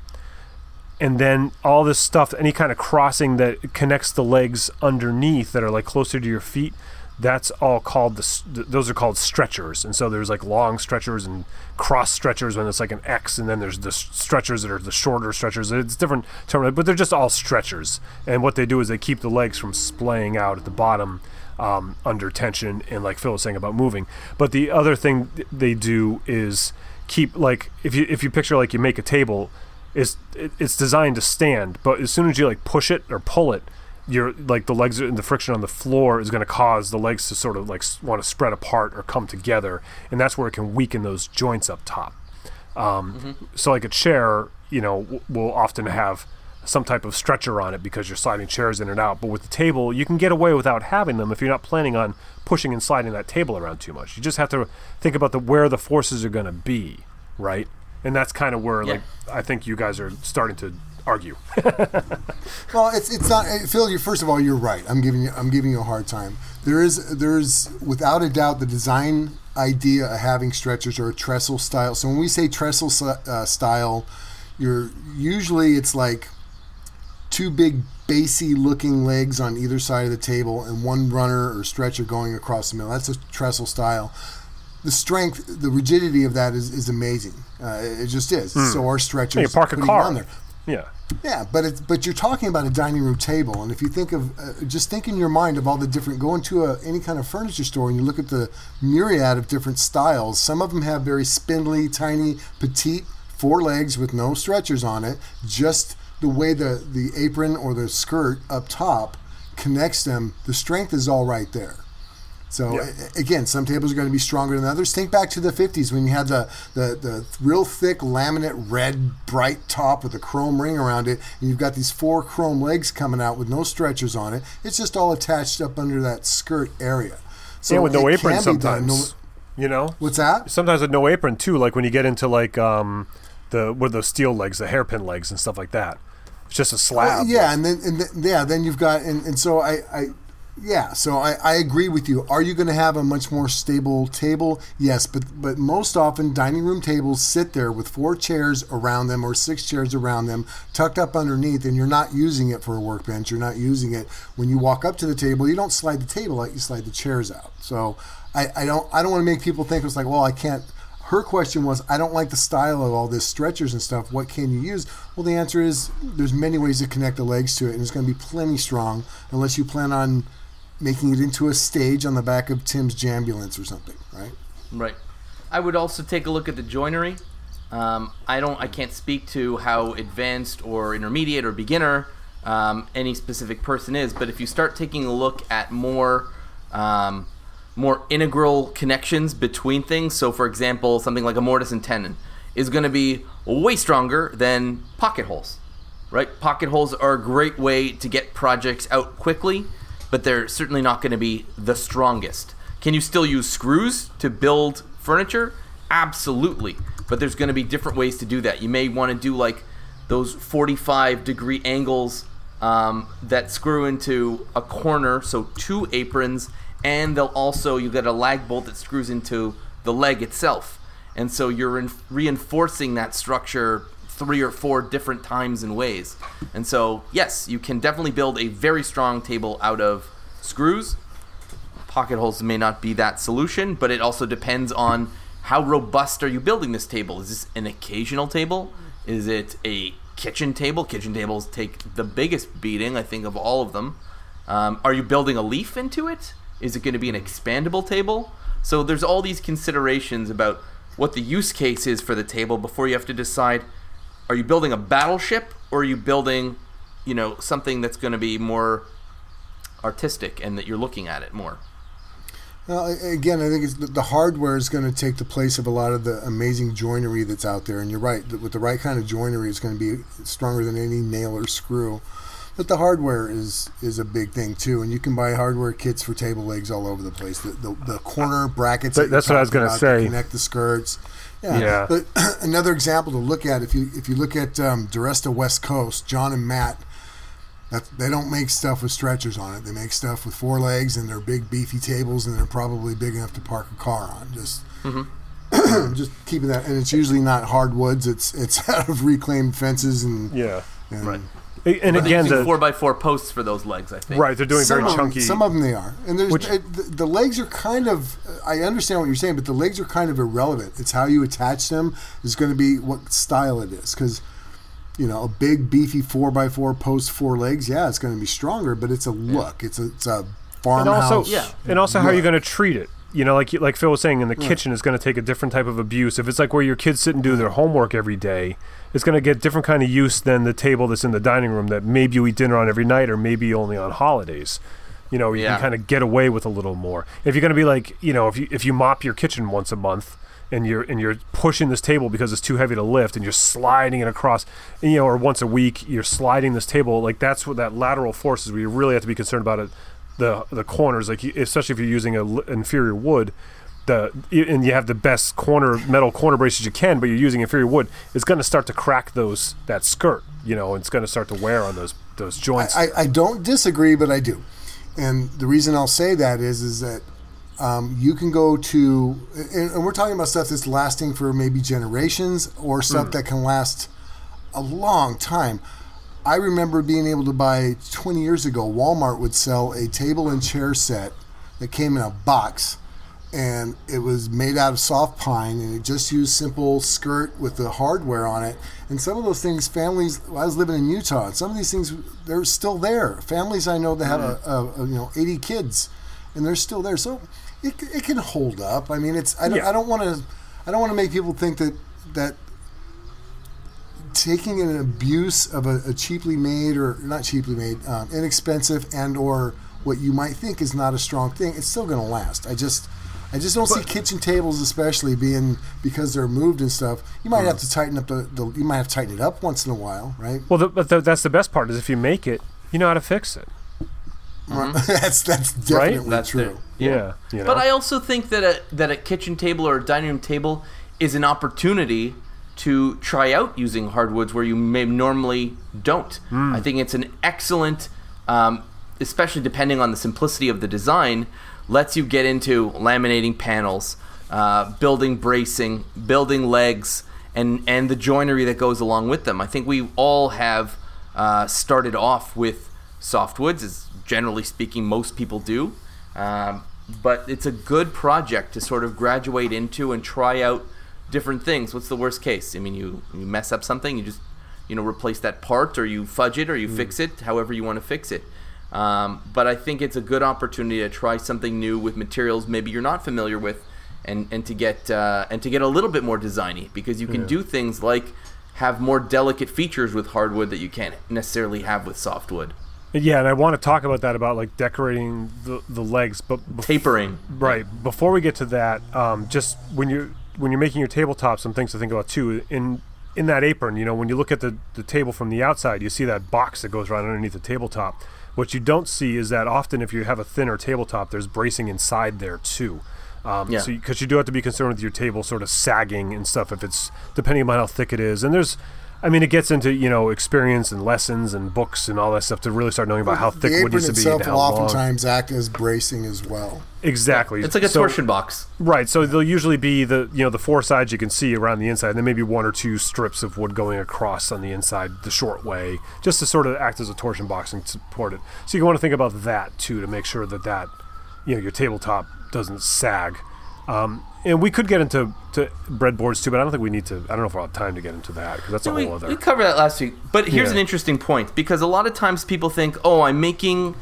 and then all this stuff, any kind of crossing that connects the legs underneath that are like closer to your feet, that's all called the those are called stretchers. And so there's like long stretchers and cross stretchers when it's like an X, and then there's the stretchers that are the shorter stretchers. It's different term, but they're just all stretchers. And what they do is they keep the legs from splaying out at the bottom um, under tension, and like Phil was saying about moving. But the other thing they do is keep, like, if you if you picture like you make a table, it's it's designed to stand, but as soon as you like push it or pull it, you're like the legs and the friction on the floor is going to cause the legs to sort of like want to spread apart or come together, and that's where it can weaken those joints up top. Um, mm-hmm. So like a chair, you know, w- will often have some type of stretcher on it because you're sliding chairs in and out. But with the table, you can get away without having them if you're not planning on pushing and sliding that table around too much. You just have to think about the where the forces are going to be, right? And that's kind of where, yeah. like, I think you guys are starting to argue. Well, it's it's not, Phil. You first of all, you're right. I'm giving you I'm giving you a hard time. There is there is without a doubt the design idea of having stretchers or a trestle style. So when we say trestle uh, style, you're usually it's like two big bassy looking legs on either side of the table and one runner or stretcher going across the middle. That's a trestle style. The strength, the rigidity of that is, is amazing. Uh, it just is. Mm. So our stretchers, hey, you park a car on there. Yeah. Yeah, but it's but you're talking about a dining room table, and if you think of uh, just think in your mind of all the different, go into a, any kind of furniture store and you look at the myriad of different styles. Some of them have very spindly, tiny, petite, four legs with no stretchers on it. Just the way the the apron or the skirt up top connects them, the strength is all right there. So yeah. Again, some tables are going to be stronger than others. Think back to the fifties when you had the, the, the real thick laminate red bright top with a chrome ring around it, and you've got these four chrome legs coming out with no stretchers on it. It's just all attached up under that skirt area. So yeah, with no apron sometimes. Done, no, you know? What's that? Sometimes with no apron too, like when you get into like um, the what are those steel legs, the hairpin legs and stuff like that. It's just a slab. Well, yeah, and then and th- yeah, then you've got and, and so I, I Yeah, so I, I agree with you. Are you going to have a much more stable table? Yes, but but most often dining room tables sit there with four chairs around them or six chairs around them tucked up underneath, and you're not using it for a workbench. You're not using it when you walk up to the table. You don't slide the table out. You slide the chairs out. So I, I don't I don't want to make people think it's like, well, I can't. Her question was, I don't like the style of all this stretchers and stuff. What can you use? Well, the answer is there's many ways to connect the legs to it, and it's going to be plenty strong unless you plan on making it into a stage on the back of Tim's Jambulance or something, right? Right. I would also take a look at the joinery. Um, I don't. I can't speak to how advanced or intermediate or beginner um, any specific person is, but if you start taking a look at more, um, more integral connections between things, so for example, something like a mortise and tenon is going to be way stronger than pocket holes, right? Pocket holes are a great way to get projects out quickly, but they're certainly not going to be the strongest. Can you still use screws to build furniture? Absolutely. But there's going to be different ways to do that. You may want to do like those forty-five degree angles um, that screw into a corner, so two aprons, and they'll also, you get a lag bolt that screws into the leg itself. And so you're in, reinforcing that structure three or four different times and ways. And so, yes, you can definitely build a very strong table out of screws. Pocket holes may not be that solution, but it also depends on how robust are you building this table. Is this an occasional table? Is it a kitchen table? Kitchen tables take the biggest beating, I think, of all of them. Um, are you building a leaf into it? Is it going to be an expandable table? So there's all these considerations about what the use case is for the table before you have to decide, are you building a battleship, or are you building, you know, something that's going to be more artistic and that you're looking at it more? Well, again, I think it's the hardware is going to take the place of a lot of the amazing joinery that's out there. And you're right, with the right kind of joinery, it's going to be stronger than any nail or screw. But the hardware is, is a big thing, too. And you can buy hardware kits for table legs all over the place. The the, the corner brackets. That that's what I was going to say. Connect the skirts. Yeah. yeah. But another example to look at, if you if you look at um, DiResta West Coast, John and Matt, that, they don't make stuff with stretchers on it. They make stuff with four legs and they're big, beefy tables, and they're probably big enough to park a car on. Just mm-hmm. just keeping that. And it's usually not hardwoods. It's, it's out of reclaimed fences and... Yeah. And right. And but again, the four by four posts for those legs, I think. Right, they're doing some very chunky. Them, some of them they are, and there's which, uh, the, the legs are kind of. I understand what you're saying, but the legs are kind of irrelevant. It's how you attach them is going to be what style it is, because you know a big beefy four by four post four legs, yeah, it's going to be stronger, but it's a look. Yeah. It's a it's a farmhouse. And also, yeah. and also how you're going to treat it. You know, like like Phil was saying, in the kitchen yeah. is going to take a different type of abuse. If it's like where your kids sit and do their homework every day, it's going to get different kind of use than the table that's in the dining room that maybe you eat dinner on every night or maybe only on holidays. You know, you yeah. can kind of get away with a little more. If you're going to be like, you know, if you if you mop your kitchen once a month and you're and you're pushing this table because it's too heavy to lift and you're sliding it across, and, you know, or once a week you're sliding this table, like that's what that lateral force is where you really have to be concerned about it. The the corners, like especially if you're using a l- inferior wood, the and you have the best corner metal corner braces you can, but you're using inferior wood, it's going to start to crack those that skirt, you know, and it's going to start to wear on those those joints. I, I, I don't disagree, but I do, and the reason I'll say that is is that um, you can go to, and, and we're talking about stuff that's lasting for maybe generations or stuff mm. that can last a long time. I remember being able to buy twenty years ago, Walmart would sell a table and chair set that came in a box, and it was made out of soft pine, and it just used simple skirt with the hardware on it. And some of those things, families, well, I was living in Utah, and some of these things, they're still there. Families I know that have a, a, a, you know, eighty kids, and they're still there. So it it can hold up. I mean, it's I don't yeah. I don't want to I don't want to make people think that that. Taking an abuse of a, a cheaply made or not cheaply made, um, inexpensive and or what you might think is not a strong thing, it's still going to last. I just, I just don't but, see kitchen tables, especially being because they're moved and stuff. You might yeah. have to tighten up the, the, you might have to tighten it up once in a while, right? Well, the, but the, that's the best part is if you make it, you know how to fix it. Mm-hmm. that's that's definitely right? that's true. The, yeah, yeah. You know? But I also think that a, that a kitchen table or a dining room table is an opportunity to try out using hardwoods where you may normally don't. Mm. I think it's an excellent, um, especially depending on the simplicity of the design, lets you get into laminating panels, uh, building bracing, building legs, and, and the joinery that goes along with them. I think we all have uh, started off with softwoods, as generally speaking most people do, um, but it's a good project to sort of graduate into and try out different things. What's the worst case? I mean, you, you mess up something, you just, you know, replace that part or you fudge it or you mm. fix it, however you want to fix it. Um, but I think it's a good opportunity to try something new with materials maybe you're not familiar with, and, and to get uh, and to get a little bit more designy, because you can yeah. do things like have more delicate features with hardwood that you can't necessarily have with softwood. Yeah, and I want to talk about that, about like decorating the, the legs, but bef- tapering. Right. Before we get to that, um, just when you're when you're making your tabletop, some things to think about too. In in that apron, you know, when you look at the, the table from the outside, you see that box that goes right underneath the tabletop. What you don't see is that often if you have a thinner tabletop, there's bracing inside there too. Um, yeah. So because you do have to be concerned with your table sort of sagging and stuff if it's depending on how thick it is. And there's, I mean, it gets into, you know, experience and lessons and books and all that stuff to really start knowing about how thick wood needs to be and how long. The apron itself will oftentimes act as bracing as well. Exactly. Yeah, it's like a so, torsion box. Right. So yeah. there'll usually be the, you know, the four sides you can see around the inside, and then maybe one or two strips of wood going across on the inside the short way, just to sort of act as a torsion box and support it. So you want to think about that too, to make sure that that, you know, your tabletop doesn't sag. Um, and we could get into to breadboards too, but I don't think we need to. I don't know if we'll have time to get into that, because that's yeah, a whole we, other. We covered that last week, but here's yeah. an interesting point, because a lot of times people think, "Oh, I'm making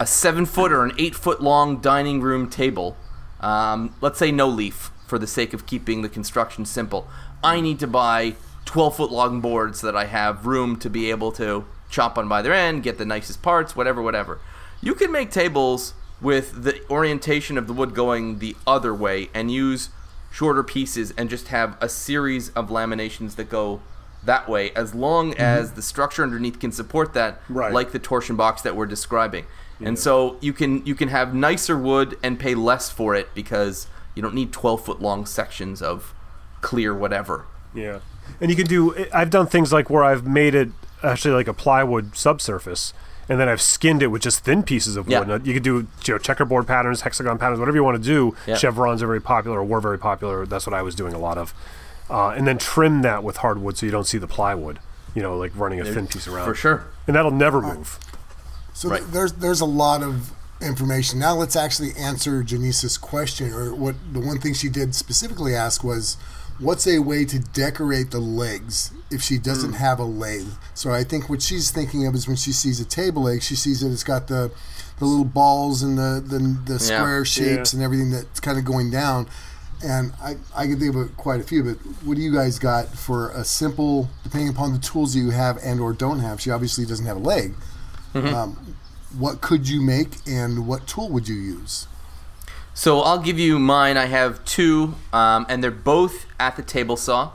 a seven foot or an eight foot long dining room table. Um, let's say no leaf for the sake of keeping the construction simple. I need to buy twelve foot long boards so that I have room to be able to chop on by their end, get the nicest parts, whatever, whatever." You can make tables with the orientation of the wood going the other way and use shorter pieces and just have a series of laminations that go that way, as long mm-hmm. as the structure underneath can support that, right. like the torsion box that we're describing. Yeah. And so you can you can have nicer wood and pay less for it, because you don't need twelve foot long sections of clear whatever. Yeah. And you can do, I've done things like where I've made it actually like a plywood subsurface, and then I've skinned it with just thin pieces of wood. Yeah. You could do, you know, checkerboard patterns, hexagon patterns, whatever you want to do. Yeah. Chevrons are very popular, or were very popular. That's what I was doing a lot of. Uh, and then trim that with hardwood so you don't see the plywood. you know, like running a thin piece around. For sure. And that'll never move. Right. So right. Th- there's there's a lot of information. Now let's actually answer Janice's question, or what the one thing she did specifically ask was, what's a way to decorate the legs if she doesn't mm. have a lathe? So I think what she's thinking of is when she sees a table leg, she sees that it's got the the little balls and the, the, the square yeah. shapes yeah. and everything that's kind of going down. And I, I can think of quite a few, but what do you guys got for a simple, depending upon the tools you have and or don't have? She obviously doesn't have a leg. Mm-hmm. Um, what could you make and what tool would you use? So I'll give you mine. I have two, um, and they're both at the table saw.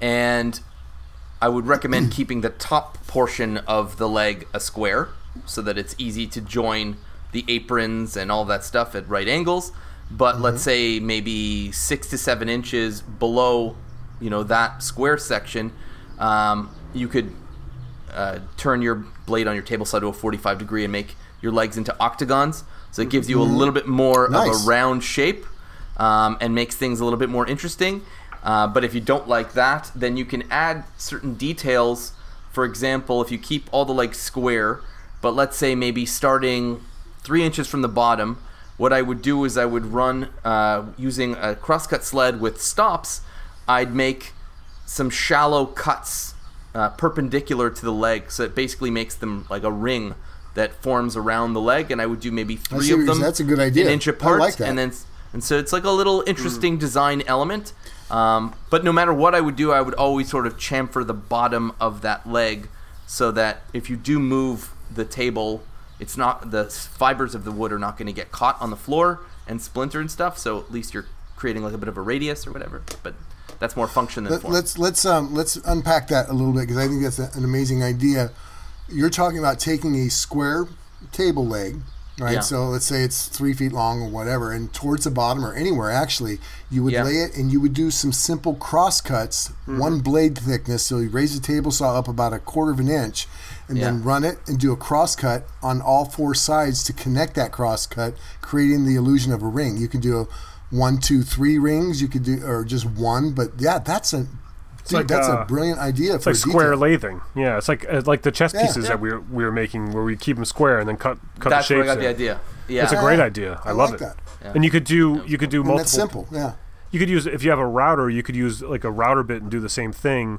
And I would recommend keeping the top portion of the leg a square so that it's easy to join the aprons and all that stuff at right angles. But mm-hmm. let's say maybe six to seven inches below, you know, that square section, um, you could uh, turn your blade on your table saw to a forty-five degree and make your legs into octagons. So it gives you a little bit more nice. of a round shape, um, and makes things a little bit more interesting. Uh, but if you don't like that, then you can add certain details. For example, if you keep all the legs square, but let's say maybe starting three inches from the bottom, what I would do is I would run uh, using a crosscut sled with stops. I'd make some shallow cuts uh, perpendicular to the leg, so it basically makes them like a ring that forms around the leg, and I would do maybe three of them. That's a good idea. An inch apart, I like that. and then and so it's like a little interesting mm. design element. Um, but no matter what I would do, I would always sort of chamfer the bottom of that leg, so that if you do move the table, it's not the fibers of the wood are not going to get caught on the floor and splinter and stuff. So at least you're creating like a bit of a radius or whatever. But that's more function than Let, form. Let's let's um let's unpack that a little bit, because I think that's an amazing idea. You're talking about taking a square table leg, right? Yeah. So let's say it's three feet long or whatever, and towards the bottom or anywhere, actually, you would yeah. lay it, and you would do some simple cross cuts, mm-hmm. one blade thickness. So you raise the table saw up about a quarter of an inch, and yeah. then run it and do a cross cut on all four sides to connect that cross cut, creating the illusion of a ring. You could do a one, two, three rings. You could do, or just one, but yeah, that's a... Dude, like, that's uh, a brilliant idea. It's for like square detail. Lathing. Yeah, it's like it's like the chess yeah, pieces yeah. that we were, we were making, where we keep them square and then cut cut that's the shapes. That's where I got in. the idea. Yeah, it's a great idea. I, I love like it. That. Yeah. And you could do you could do multiple. And that's simple. Yeah. You could use, if you have a router, you could use like a router bit and do the same thing,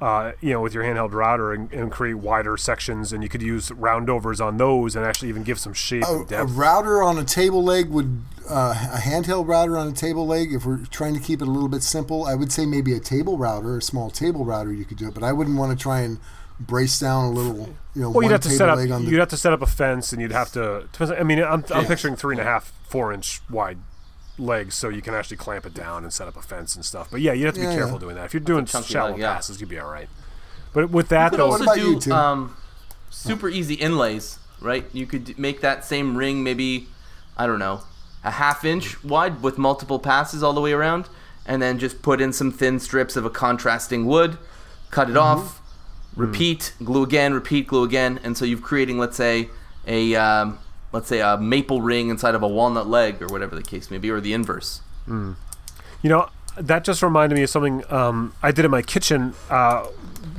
uh, you know, with your handheld router, and, and create wider sections. And you could use roundovers on those and actually even give some shape. A, and depth. A router on a table leg would Uh, a handheld router on a table leg, if we're trying to keep it a little bit simple, I would say maybe a table router, a small table router, you could do it, but I wouldn't want to try and brace down a little, you know, well, one you'd have to table set up, leg on the... You'd have to set up a fence, and you'd have to... I mean, I'm, I'm yeah. picturing three and a half, four inch wide legs, so you can actually clamp it down and set up a fence and stuff, but yeah, you have to be yeah, careful yeah. doing that. If you're doing shallow leg, yeah. passes, you'd be all right. But with that, though... You could though, also do you, um, super easy inlays, right? You could make that same ring maybe, I don't know, a half inch wide with multiple passes all the way around, and then just put in some thin strips of a contrasting wood, cut it mm-hmm. off, repeat, mm. glue again, repeat, glue again, and so you're creating, let's say, a um, let's say a maple ring inside of a walnut leg, or whatever the case may be, or the inverse. Mm. You know, that just reminded me of something um, I did in my kitchen, uh,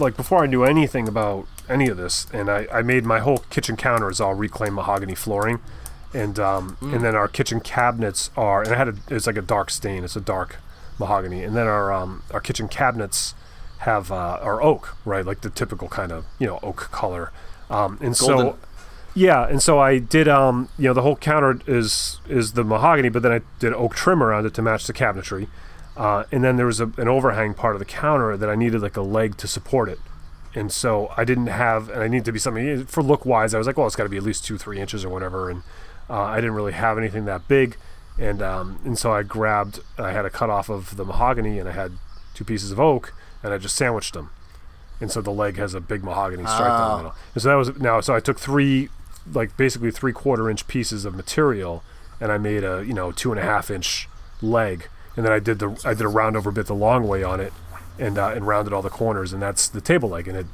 like before I knew anything about any of this, and I, I made my whole kitchen counter is all reclaimed mahogany flooring. And um, mm. and then our kitchen cabinets are, and I had a, it's like a dark stain, it's a dark mahogany. And then our um, our kitchen cabinets have uh, are oak, right, like the typical kind of, you know, oak color. Um, and Golden. so, yeah, and so I did, um, you know, the whole counter is is the mahogany, but then I did oak trim around it to match the cabinetry. Uh, and then there was a, an overhang part of the counter that I needed like a leg to support it. And so I didn't have, and I needed to be something for look wise. I was like, well, it's got to be at least two, three inches or whatever, and Uh, I didn't really have anything that big, and um, and so I grabbed, I had a cut off of the mahogany, and I had two pieces of oak, and I just sandwiched them, and so the leg has a big mahogany stripe down the middle. And so that was now. So I took three, like basically three quarter inch pieces of material, and I made a you know two and a half inch leg, and then I did the I did a roundover bit the long way on it, and uh, and rounded all the corners, and that's the table leg, and it,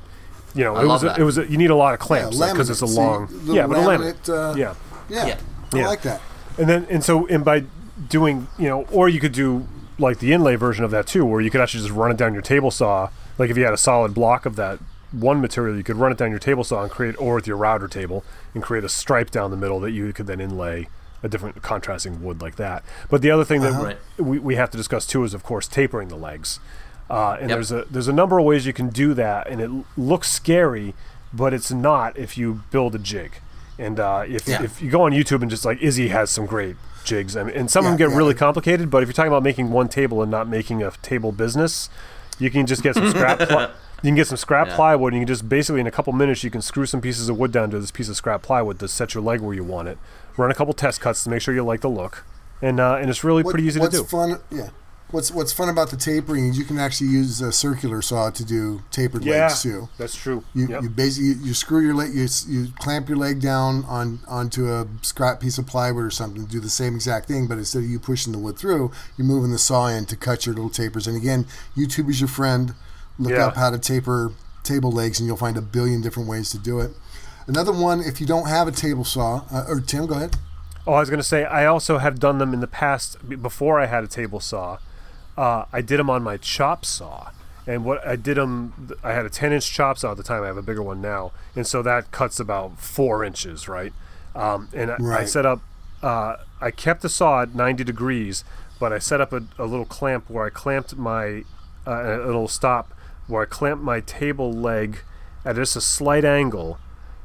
you know, I it was a, it was a, you need a lot of clamps because yeah, like, it's a long so yeah, but a laminate uh, yeah. Yeah, yeah, I yeah. like that. And then, and so, and by doing, you know, or you could do like the inlay version of that too, where you could actually just run it down your table saw. Like if you had a solid block of that one material, you could run it down your table saw and create, or with your router table, and create a stripe down the middle that you could then inlay a different contrasting wood like that. But the other thing that uh-huh. we, we have to discuss too is, of course, tapering the legs. Uh, and yep. there's a there's a number of ways you can do that, and it looks scary, but it's not if you build a jig. And uh, if yeah. if you go on YouTube and just like Izzy has some great jigs, I mean, and some yeah, of them get yeah. really complicated. But if you're talking about making one table and not making a table business, you can just get some scrap. Pl- you can get some scrap yeah. plywood, and you can just basically in a couple minutes you can screw some pieces of wood down to this piece of scrap plywood to set your leg where you want it. Run a couple test cuts to make sure you like the look, and uh, and it's really what, pretty easy what's to do. Fun, yeah. What's what's fun about the tapering is you can actually use a circular saw to do tapered yeah, legs too. That's true. You yep. you basically you, you screw your leg, you you clamp your leg down on onto a scrap piece of plywood or something to do the same exact thing, but instead of you pushing the wood through, you're moving the saw in to cut your little tapers. And again, YouTube is your friend. Look yeah. up how to taper table legs, and you'll find a billion different ways to do it. Another one, if you don't have a table saw, uh, or Tim, go ahead. Oh, I was going to say I also have done them in the past before I had a table saw. Uh, I did them on my chop saw, and what I did them, I had a ten inch chop saw at the time. I have a bigger one now, and so that cuts about four inches, right? Um, and I, right. I set up, uh, I kept the saw at ninety degrees, but I set up a, a little clamp where I clamped my, uh, a little stop where I clamped my table leg at just a slight angle,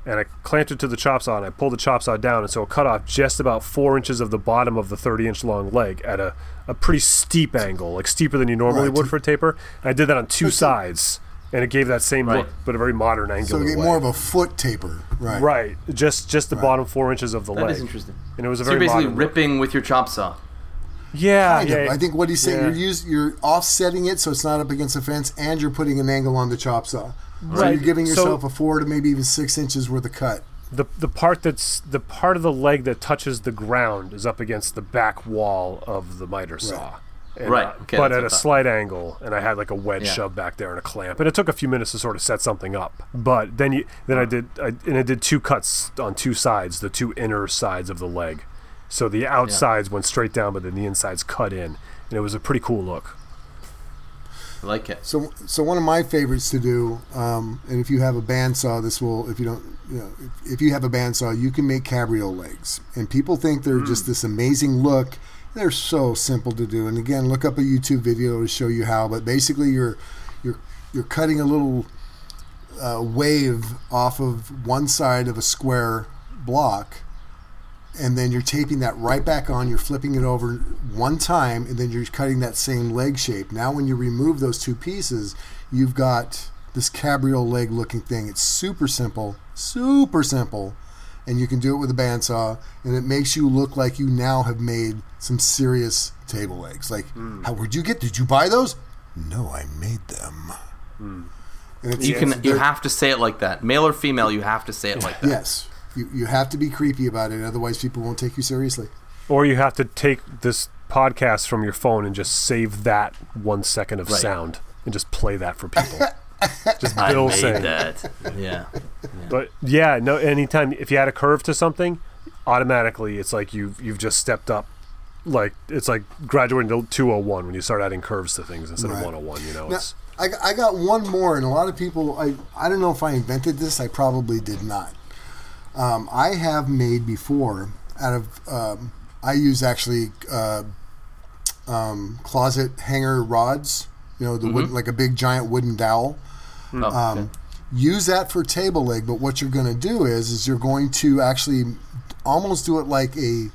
and I clamped it to the chop saw, and I pulled the chop saw down, and so it cut off just about four inches of the bottom of the thirty inch long leg at a, a pretty steep angle, like steeper than you normally right. would for a taper. And I did that on two sides, and it gave that same right. look, but a very modern angle. So you get more of a foot taper, right? Right, just just the right. bottom four inches of the that leg. That is interesting. And it was a so very you're basically modern ripping look. With your chop saw. Yeah, kind yeah, of. I think what he's saying, yeah. you're use, you're offsetting it so it's not up against the fence, and you're putting an angle on the chop saw. Right. So you're giving yourself so, a four to maybe even six inches worth of cut. The the part that's the part of the leg that touches the ground is up against the back wall of the miter saw. Right. And, right. Uh, okay, but at a slight angle, and I had like a wedge yeah. shove back there and a clamp. And it took a few minutes to sort of set something up. But then you then I did I, and I did two cuts on two sides, the two inner sides of the leg. So the outsides yeah. went straight down, but then the insides cut in. And it was a pretty cool look. I like it. So, so one of my favorites to do, um, and if you have a bandsaw, this will. If you don't, you know, if, if you have a bandsaw, you can make cabriole legs, and people think they're mm. just this amazing look. They're so simple to do, and again, look up a YouTube video to show you how. But basically, you're you're you're cutting a little uh, wave off of one side of a square block, and then you're taping that right back on, you're flipping it over one time, and then you're cutting that same leg shape. Now when you remove those two pieces, you've got this cabriole leg looking thing. It's super simple, super simple, and you can do it with a bandsaw, and it makes you look like you now have made some serious table legs. Like, mm. how would you get, did you buy those? No, I made them. Mm. And it's, you can, you have to say it like that. Male or female, you have to say it like that. Yes. You you have to be creepy about it, otherwise people won't take you seriously. Or you have to take this podcast from your phone and just save that one second of right. sound and just play that for people. Just Bill saying that. Yeah. yeah. But yeah, no. Anytime if you add a curve to something, automatically it's like you've you've just stepped up. Like it's like graduating to two oh one when you start adding curves to things instead right. of one oh one. You know. Now, it's, I I got one more, and a lot of people. I I don't know if I invented this. I probably did not. Um, I have made before out of, um, I use actually uh, um, closet hanger rods, you know, the mm-hmm. wood, like a big giant wooden dowel. Oh, um, okay. Use that for table leg, but what you're going to do is, is you're going to actually almost do it like a,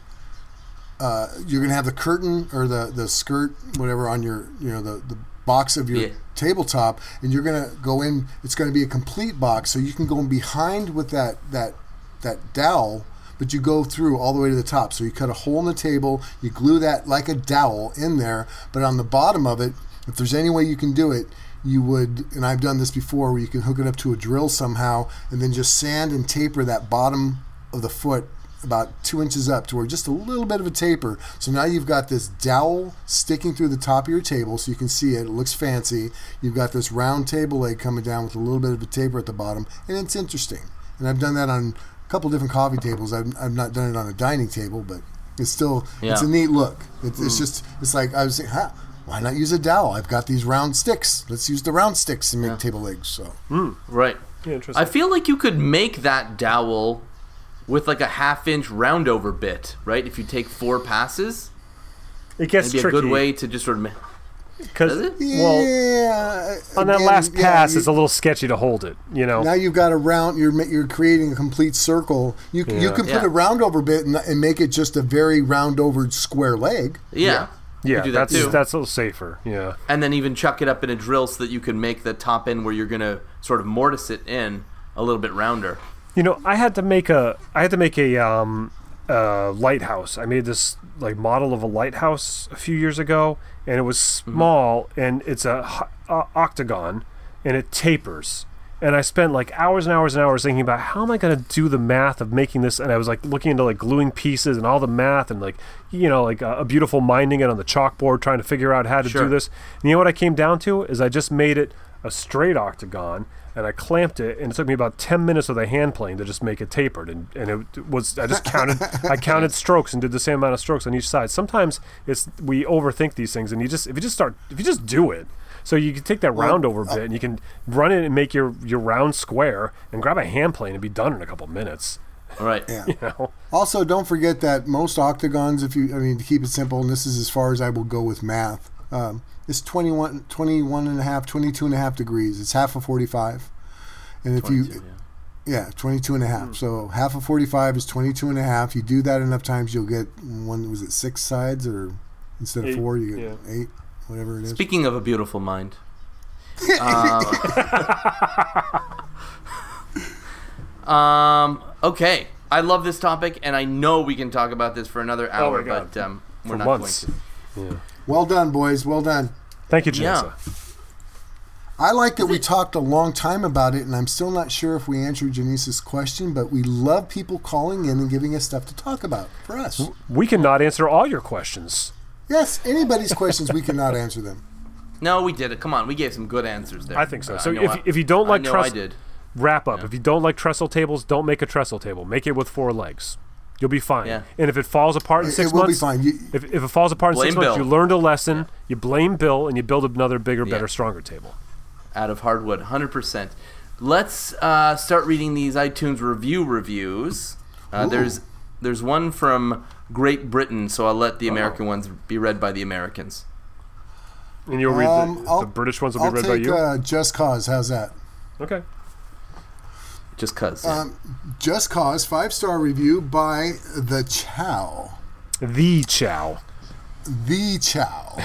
uh, you're going to have the curtain or the, the skirt, whatever on your, you know, the, the box of your yeah. tabletop, and you're going to go in, it's going to be a complete box, so you can go in behind with that, that, that dowel, but you go through all the way to the top. So you cut a hole in the table, you glue that like a dowel in there, but on the bottom of it, if there's any way you can do it, you would, and I've done this before, where you can hook it up to a drill somehow, and then just sand and taper that bottom of the foot about two inches up to where just a little bit of a taper. So now you've got this dowel sticking through the top of your table so you can see it. It looks fancy. You've got this round table leg coming down with a little bit of a taper at the bottom, and it's interesting. And I've done that on couple different coffee tables. I've, I've not done it on a dining table, but it's still yeah. it's a neat look. It's, mm. it's just it's like I was saying, huh, why not use a dowel? I've got these round sticks. Let's use the round sticks and make yeah. table legs. So mm, right. Yeah, interesting. I feel like you could make that dowel with like a half-inch roundover bit, right? If you take four passes, it gets maybe tricky. A good way to just sort of. Because well, yeah, on that again, last pass, yeah, you, it's a little sketchy to hold it. You know, now you've got a round. You're you're creating a complete circle. You yeah. you can put yeah. a roundover bit and, and make it just a very roundovered square leg. Yeah, yeah, yeah do that that's too. That's a little safer. Yeah, and then even chuck it up in a drill so that you can make the top end where you're going to sort of mortise it in a little bit rounder. You know, I had to make a I had to make a um uh lighthouse. I made this like model of a lighthouse a few years ago. And it was small, mm-hmm. and it's a, a octagon, and it tapers. And I spent like hours and hours and hours thinking about how am I going to do the math of making this. And I was like looking into like gluing pieces and all the math and like, you know, like a, a beautiful minding it on the chalkboard, trying to figure out how to sure. do this. And you know what I came down to is I just made it a straight octagon, and I clamped it, and it took me about ten minutes with a hand plane to just make it tapered. And, and it was I just counted I counted strokes and did the same amount of strokes on each side. Sometimes it's we overthink these things, and you just if you just start if you just do it. So you can take that well, roundover bit, uh, and you can run it and make your, your round square, and grab a hand plane and be done in a couple minutes. All right. Yeah. You know? Also, don't forget that most octagons, if you I mean to keep it simple, and this is as far as I will go with math. Um, it's twenty-one, twenty-one and a half, twenty-two and a half degrees. It's half of forty-five. And if you, yeah. yeah, twenty-two and a half. Mm. So half of forty-five is twenty-two and a half. You do that enough times, you'll get one, was it six sides or instead eight. Of four, you get yeah. eight, whatever it is. Speaking of a beautiful mind. uh, um, okay. I love this topic, and I know we can talk about this for another hour, oh but um, we're for not months. Going to. Yeah. Well done, boys. Well done. Thank you, Janessa. Yeah. I like that we talked a long time about it, and I'm still not sure if we answered Janice's question, but we love people calling in and giving us stuff to talk about for us. We cannot answer all your questions. Yes, anybody's questions, we cannot answer them. No, we did it. Come on. We gave some good answers there. I think so. Uh, so if, I, if you don't like trestle, wrap up. Yeah. If you don't like trestle tables, don't make a trestle table. Make it with four legs. You'll be fine. Yeah. And if it falls apart in six months, it will be fine. You, if, if it falls apart in six Bill. months, you learned a lesson, yeah. you blame Bill, and you build another bigger, yeah. better, stronger table. Out of hardwood, one hundred percent. Let's uh, start reading these iTunes review reviews. Uh, there's there's one from Great Britain, so I'll let the American oh. ones be read by the Americans. And you'll read um, the, the British ones will I'll be read take, by you? Uh, Just Cause. How's that? Okay. Just Cause. Yeah. Um, Just Cause, five-star review by The Chow. The Chow. The Chow.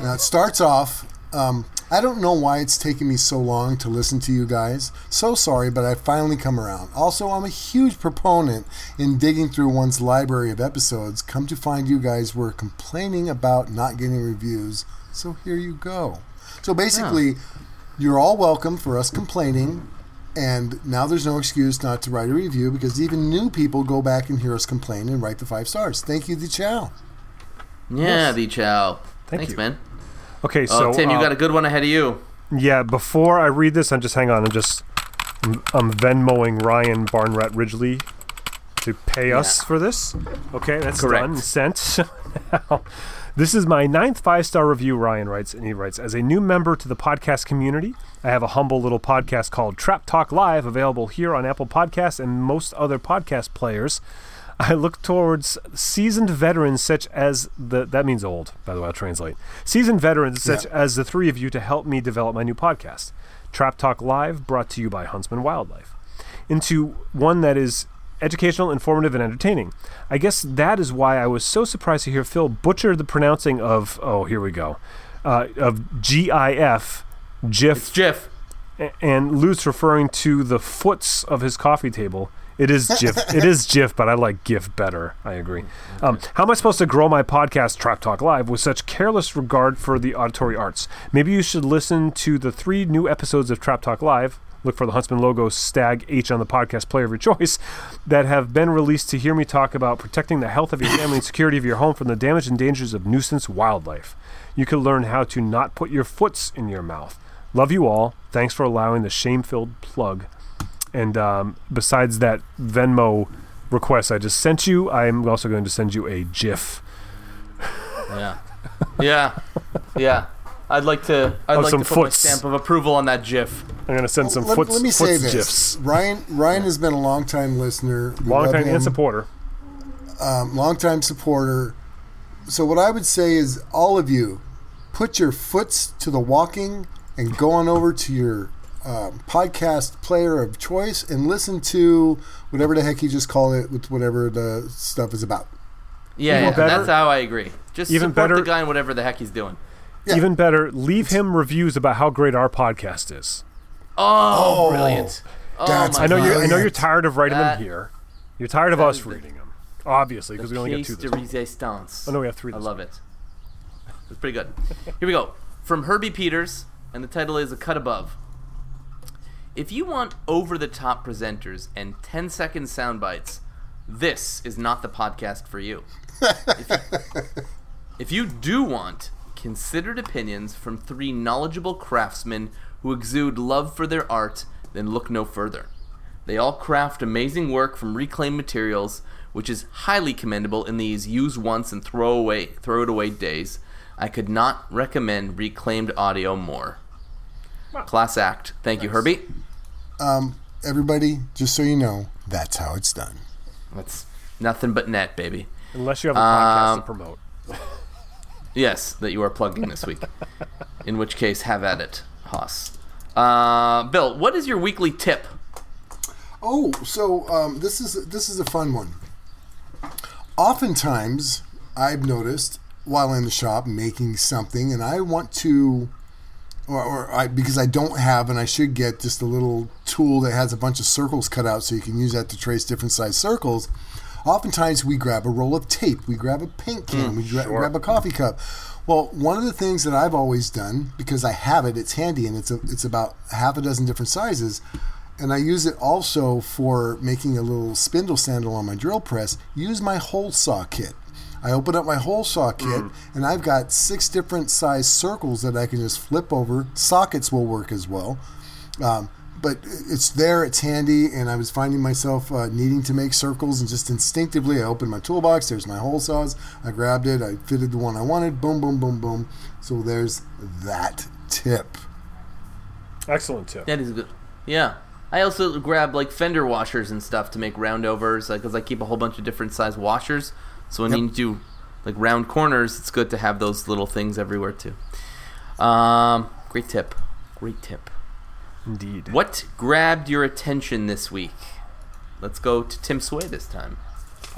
Now, it starts off, um, I don't know why it's taken me so long to listen to you guys. So sorry, but I finally come around. Also, I'm a huge proponent in digging through one's library of episodes. Come to find you guys were complaining about not getting reviews, so here you go. So basically, yeah. you're all welcome for us complaining. And now there's no excuse not to write a review because even new people go back and hear us complain and write the five stars. Thank you, the Chow. Yeah, yes. the Chow. Thank Thanks, you. man. Okay, so oh, Tim, you uh, got a good one ahead of you. Yeah. Before I read this, I'm just hang on. I'm just I'm, I'm Venmoing Ryan Barnrat Ridgely to pay yeah. us for this. Okay, that's Correct. done. Sent. This is my ninth five-star review, Ryan writes, and he writes, as a new member to the podcast community, I have a humble little podcast called Trap Talk Live, available here on Apple Podcasts and most other podcast players. I look towards seasoned veterans such as the... That means old, by the way, I'll translate. Seasoned veterans such yeah. as the three of you to help me develop my new podcast, Trap Talk Live, brought to you by Huntsman Wildlife, into one that is... educational, informative, and entertaining. I guess that is why I was so surprised to hear Phil butcher the pronouncing of, oh, here we go, uh, of G I F, Jif. It's Jif. And Lutz referring to the foots of his coffee table. It is Jif. It is Jif, but I like GIF better. I agree. Um, how am I supposed to grow my podcast, Trap Talk Live, with such careless regard for the auditory arts? Maybe you should listen to the three new episodes of Trap Talk Live. Look for the Huntsman logo, Stag H on the podcast player of your choice, that have been released to hear me talk about protecting the health of your family and security of your home from the damage and dangers of nuisance wildlife. You can learn how to not put your foots in your mouth. Love you all. Thanks for allowing the shame-filled plug. And um, besides that Venmo request I just sent you, I'm also going to send you a GIF. Yeah. Yeah. Yeah. I'd like to I'd oh, like to put foots. my stamp of approval on that GIF. I'm gonna send some well, let, foots. Let me foots say this. GIFs. Ryan Ryan has been a longtime listener. Longtime and supporter. Um, longtime supporter. So what I would say is, all of you, put your foots to the walking and go on over to your um, podcast player of choice and listen to whatever the heck you just call it, with whatever the stuff is about. Yeah, yeah that's how I agree. Just even support better, the guy in whatever the heck he's doing. Yeah. Even better, leave him reviews about how great our podcast is. Oh, oh brilliant! Oh, that's I know you. I know you're tired of writing that, them here. You're tired of us reading them, obviously, because we only get two. This de resistance. Oh no, we have three. This I love week. it. It's pretty good. Here we go from Herbie Peters, and the title is A Cut Above. If you want over-the-top presenters and ten-second sound bites, this is not the podcast for you. If you, if you do want considered opinions from three knowledgeable craftsmen who exude love for their art, then look no further. They all craft amazing work from reclaimed materials, which is highly commendable in these use once and throw away, throw it away days. I could not recommend Reclaimed Audio more. Class act. Thank nice. you, Herbie. Um, everybody, just so you know, that's how it's done. That's nothing but net, baby. Unless you have a podcast um, to promote. Yes, that you are plugging this week. In which case, have at it, Haas. Uh, Bill, what is your weekly tip? Oh, so um, this is this is a fun one. Oftentimes, I've noticed while in the shop making something, and I want to, or, or I because I don't have, and I should get just a little tool that has a bunch of circles cut out, so you can use that to trace different size circles. Oftentimes, we grab a roll of tape, we grab a paint can, mm, we gra- sure. grab a coffee cup. Well, one of the things that I've always done, because I have it, it's handy, and it's a, it's about half a dozen different sizes, and I use it also for making a little spindle sandal on my drill press, use my hole saw kit. I open up my hole saw kit, mm. and I've got six different size circles that I can just flip over. Sockets will work as well. Um, But it's there, it's handy, and I was finding myself uh, needing to make circles, and just instinctively I opened my toolbox, there's my hole saws, I grabbed it, I fitted the one I wanted, boom, boom, boom, boom. So there's that tip. Excellent tip. That is good. Yeah. I also grab like fender washers and stuff to make roundovers, because like, I keep a whole bunch of different size washers, so when yep. you do like round corners, it's good to have those little things everywhere too. Um, great tip. Great tip. Indeed. What grabbed your attention this week? Let's go to Tim Sway this time.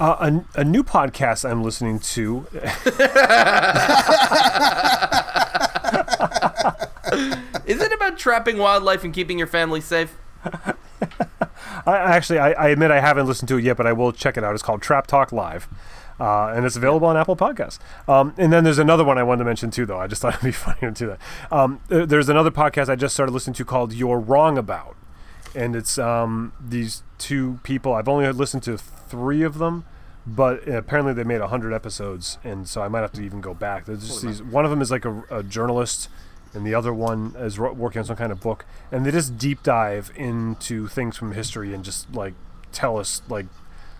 Uh, a, a new podcast I'm listening to. Is it about trapping wildlife and keeping your family safe? I, actually, I, I admit I haven't listened to it yet, but I will check it out. It's called Trap Talk Live. Uh, and it's available on Apple Podcasts. Um, and then there's another one I wanted to mention too, though. I just thought it'd be funny to do that. Um, there's another podcast I just started listening to called "You're Wrong About," and it's um, these two people. I've only listened to three of them, but apparently they made a hundred episodes, and so I might have to even go back. There's just these. One of them is like a, a journalist, and the other one is working on some kind of book, and they just deep dive into things from history and just like tell us like.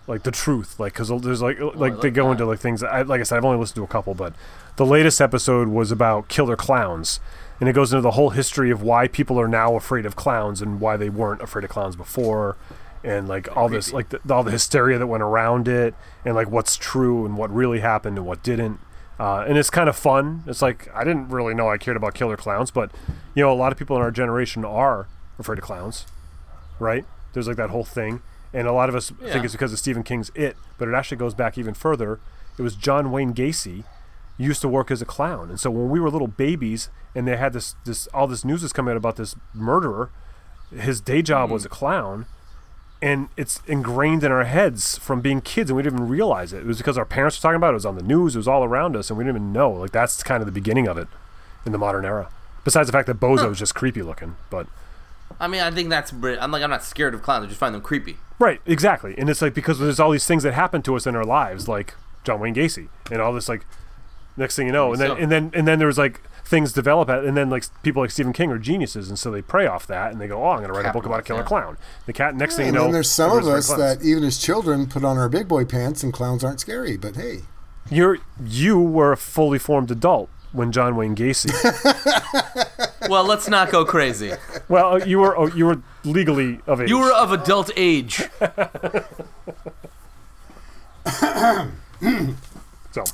Like the truth, like because there's like like oh, they go that. into like things. I, like I said, I've only listened to a couple, but the latest episode was about killer clowns, and it goes into the whole history of why people are now afraid of clowns and why they weren't afraid of clowns before, and like all this, like the, all the hysteria that went around it, and like what's true and what really happened and what didn't. Uh, and it's kind of fun. It's like I didn't really know I cared about killer clowns, but you know, a lot of people in our generation are afraid of clowns, right? There's like that whole thing. And a lot of us yeah. think it's because of Stephen King's It, but it actually goes back even further. It was John Wayne Gacy used to work as a clown. And so when we were little babies and they had this, this all this news is coming out about this murderer, his day job mm-hmm. was a clown. And it's ingrained in our heads from being kids, and we didn't even realize it. It was because our parents were talking about it. It was on the news. It was all around us, and we didn't even know. Like, that's kind of the beginning of it in the modern era. Besides the fact that Bozo huh. is just creepy looking, but... I mean, I think that's... I'm like, I'm not scared of clowns. I just find them creepy. Right, exactly. And it's like, because there's all these things that happen to us in our lives, like John Wayne Gacy, and all this, like, next thing you know. And then, so. and then and then there's, like, things develop, and then, like, people like Stephen King are geniuses, and so they prey off that, and they go, oh, I'm going to write Cat a book about a killer yeah. clown. The cat, next yeah, thing you and know... And then there's some of us that, even as children, put on our big boy pants, and clowns aren't scary, but hey. You're, you were a fully formed adult when John Wayne Gacy. Well, let's not go crazy. Well, you were oh, you were legally of age. You were of adult age. So,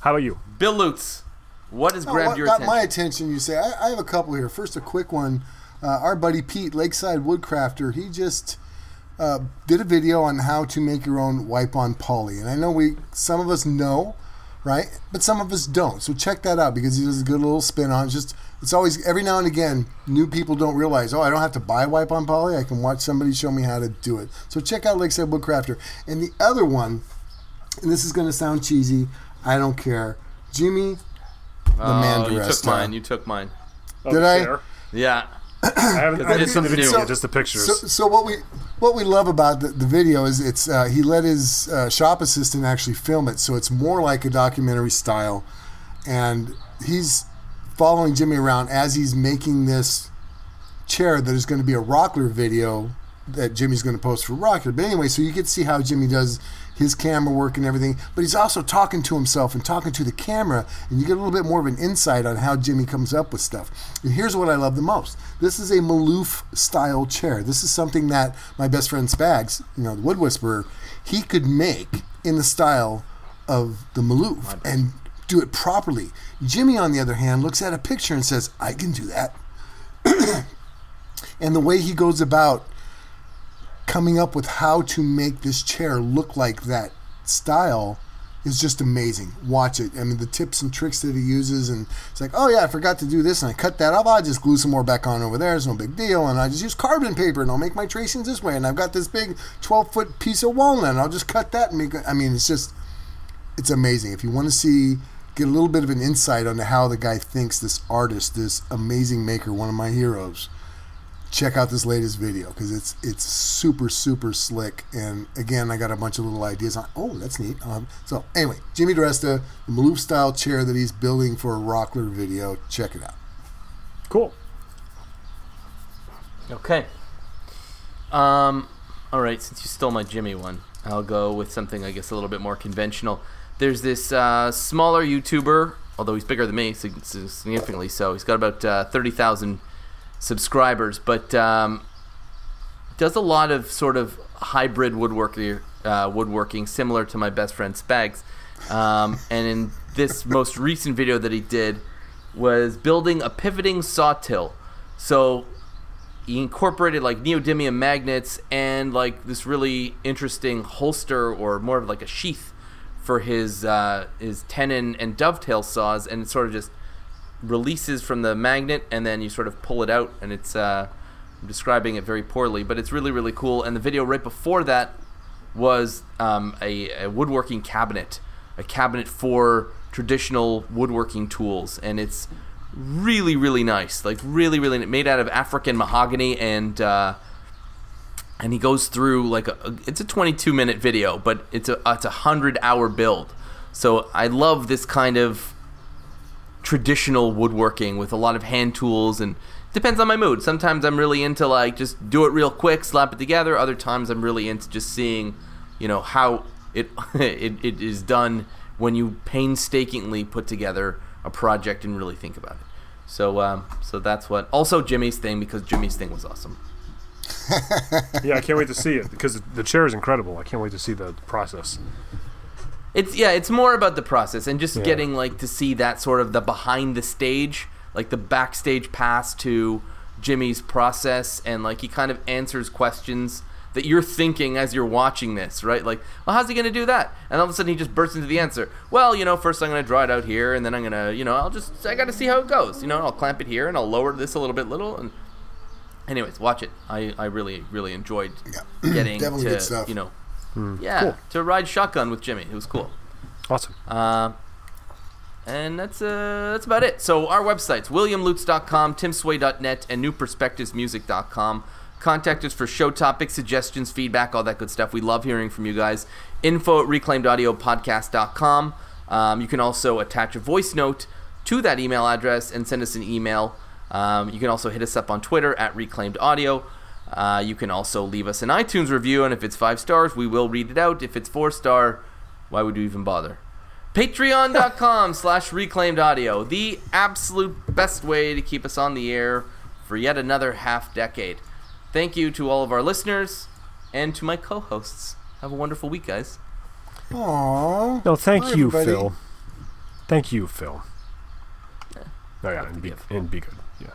how about you? Bill Lutz, what has oh, grabbed what your got attention? My attention, you say. I, I have a couple here. First, a quick one. Uh, our buddy Pete, Lakeside Woodcrafter, he just uh, did a video on how to make your own wipe-on poly. And I know we some of us know, right? But some of us don't. So check that out because he does a good little spin on it. It's just, it's always, every now and again, new people don't realize, oh, I don't have to buy wipe-on poly. I can watch somebody show me how to do it. So check out Lakeside Woodcrafter. And the other one, and this is going to sound cheesy, I don't care. Jimmy, the oh, man DiResta. You took mine. You took mine. Did oh, I? Fair. Yeah. I haven't I seen the video so, yet, just the pictures. So, so what we what we love about the, the video is it's uh, he let his uh, shop assistant actually film it, so it's more like a documentary style, and he's following Jimmy around as he's making this chair that is going to be a Rockler video that Jimmy's going to post for Rockler. But anyway, so you get to see how Jimmy does his camera work and everything, but he's also talking to himself and talking to the camera, and you get a little bit more of an insight on how Jimmy comes up with stuff. And here's what I love the most. This is a Malouf style chair. This is something that my best friend Spags, you know, the Wood Whisperer, he could make in the style of the Malouf and do it properly. Jimmy, on the other hand, looks at a picture and says, I can do that. And the way he goes about coming up with how to make this chair look like that style is just amazing. Watch it. I mean, the tips and tricks that he uses, and it's like, oh yeah, I forgot to do this, and I cut that off. I'll just glue some more back on over there. It's no big deal. And I just use carbon paper, and I'll make my tracings this way. And I've got this big twelve-foot piece of walnut, and I'll just cut that and make it. I mean, it's just, it's amazing. If you want to see, get a little bit of an insight onto how the guy thinks, this artist, this amazing maker, one of my heroes, check out this latest video because it's it's super, super slick. And again, I got a bunch of little ideas on, oh, that's neat. Um, so anyway, Jimmy DiResta, the Malouf style chair that he's building for a Rockler video. Check it out. Cool. Okay. Um, all right, since you stole my Jimmy one, I'll go with something, I guess, a little bit more conventional. There's this uh, smaller YouTuber, although he's bigger than me, significantly so. He's got about uh, thirty thousand subscribers, but um, does a lot of sort of hybrid woodworking, uh, woodworking similar to my best friend Spags. Um, and in this most recent video that he did was building a pivoting saw till. So he incorporated like neodymium magnets and like this really interesting holster, or more of like a sheath for his uh, his tenon and dovetail saws, and it sort of just releases from the magnet, and then you sort of pull it out, and it's uh I'm describing it very poorly, but it's really, really cool. And the video right before that was um a, a woodworking cabinet a cabinet for traditional woodworking tools, and it's really, really nice, like really, really made out of African mahogany, and uh and he goes through like a, it's a twenty-two minute video, but it's a it's a hundred hour build. So I love this kind of traditional woodworking with a lot of hand tools, and it depends on my mood. Sometimes I'm really into like just do it real quick, slap it together. Other times I'm really into just seeing, you know, how it it, it is done when you painstakingly put together a project and really think about it. So um, so that's what. Also Jimmy's thing, because Jimmy's thing was awesome. Yeah, I can't wait to see it because the chair is incredible. I can't wait to see the process. It's yeah, it's more about the process and just yeah. getting like to see that sort of the behind the stage, like the backstage pass to Jimmy's process, and like he kind of answers questions that you're thinking as you're watching this, right? Like, well, how's he gonna do that? And all of a sudden he just bursts into the answer. Well, you know, first I'm gonna draw it out here, and then I'm gonna, you know, I'll just I gotta see how it goes, you know, and I'll clamp it here, and I'll lower this a little bit little, and anyways, watch it. I, I really, really enjoyed yeah. getting Definitely to good stuff. You know. Mm. Yeah, cool. To ride shotgun with Jimmy. It was cool. Awesome. Uh, and that's uh, that's about it. So our websites, william lutes dot com, tim sway dot net, and new perspectives music dot com. Contact us for show topics, suggestions, feedback, all that good stuff. We love hearing from you guys. Info at reclaimed audio podcast dot com. Um, you can also attach a voice note to that email address and send us an email. Um, you can also hit us up on Twitter at Reclaimed Audio. Uh, you can also leave us an iTunes review, and if it's five stars, we will read it out. If it's four star, why would you even bother? Patreon.com slash Reclaimed Audio, the absolute best way to keep us on the air for yet another half decade. Thank you to all of our listeners and to my co-hosts. Have a wonderful week, guys. Aww. No, thank Bye, you, everybody. Phil. Thank you, Phil. Yeah. Oh, yeah, and, be, and be good. Yeah.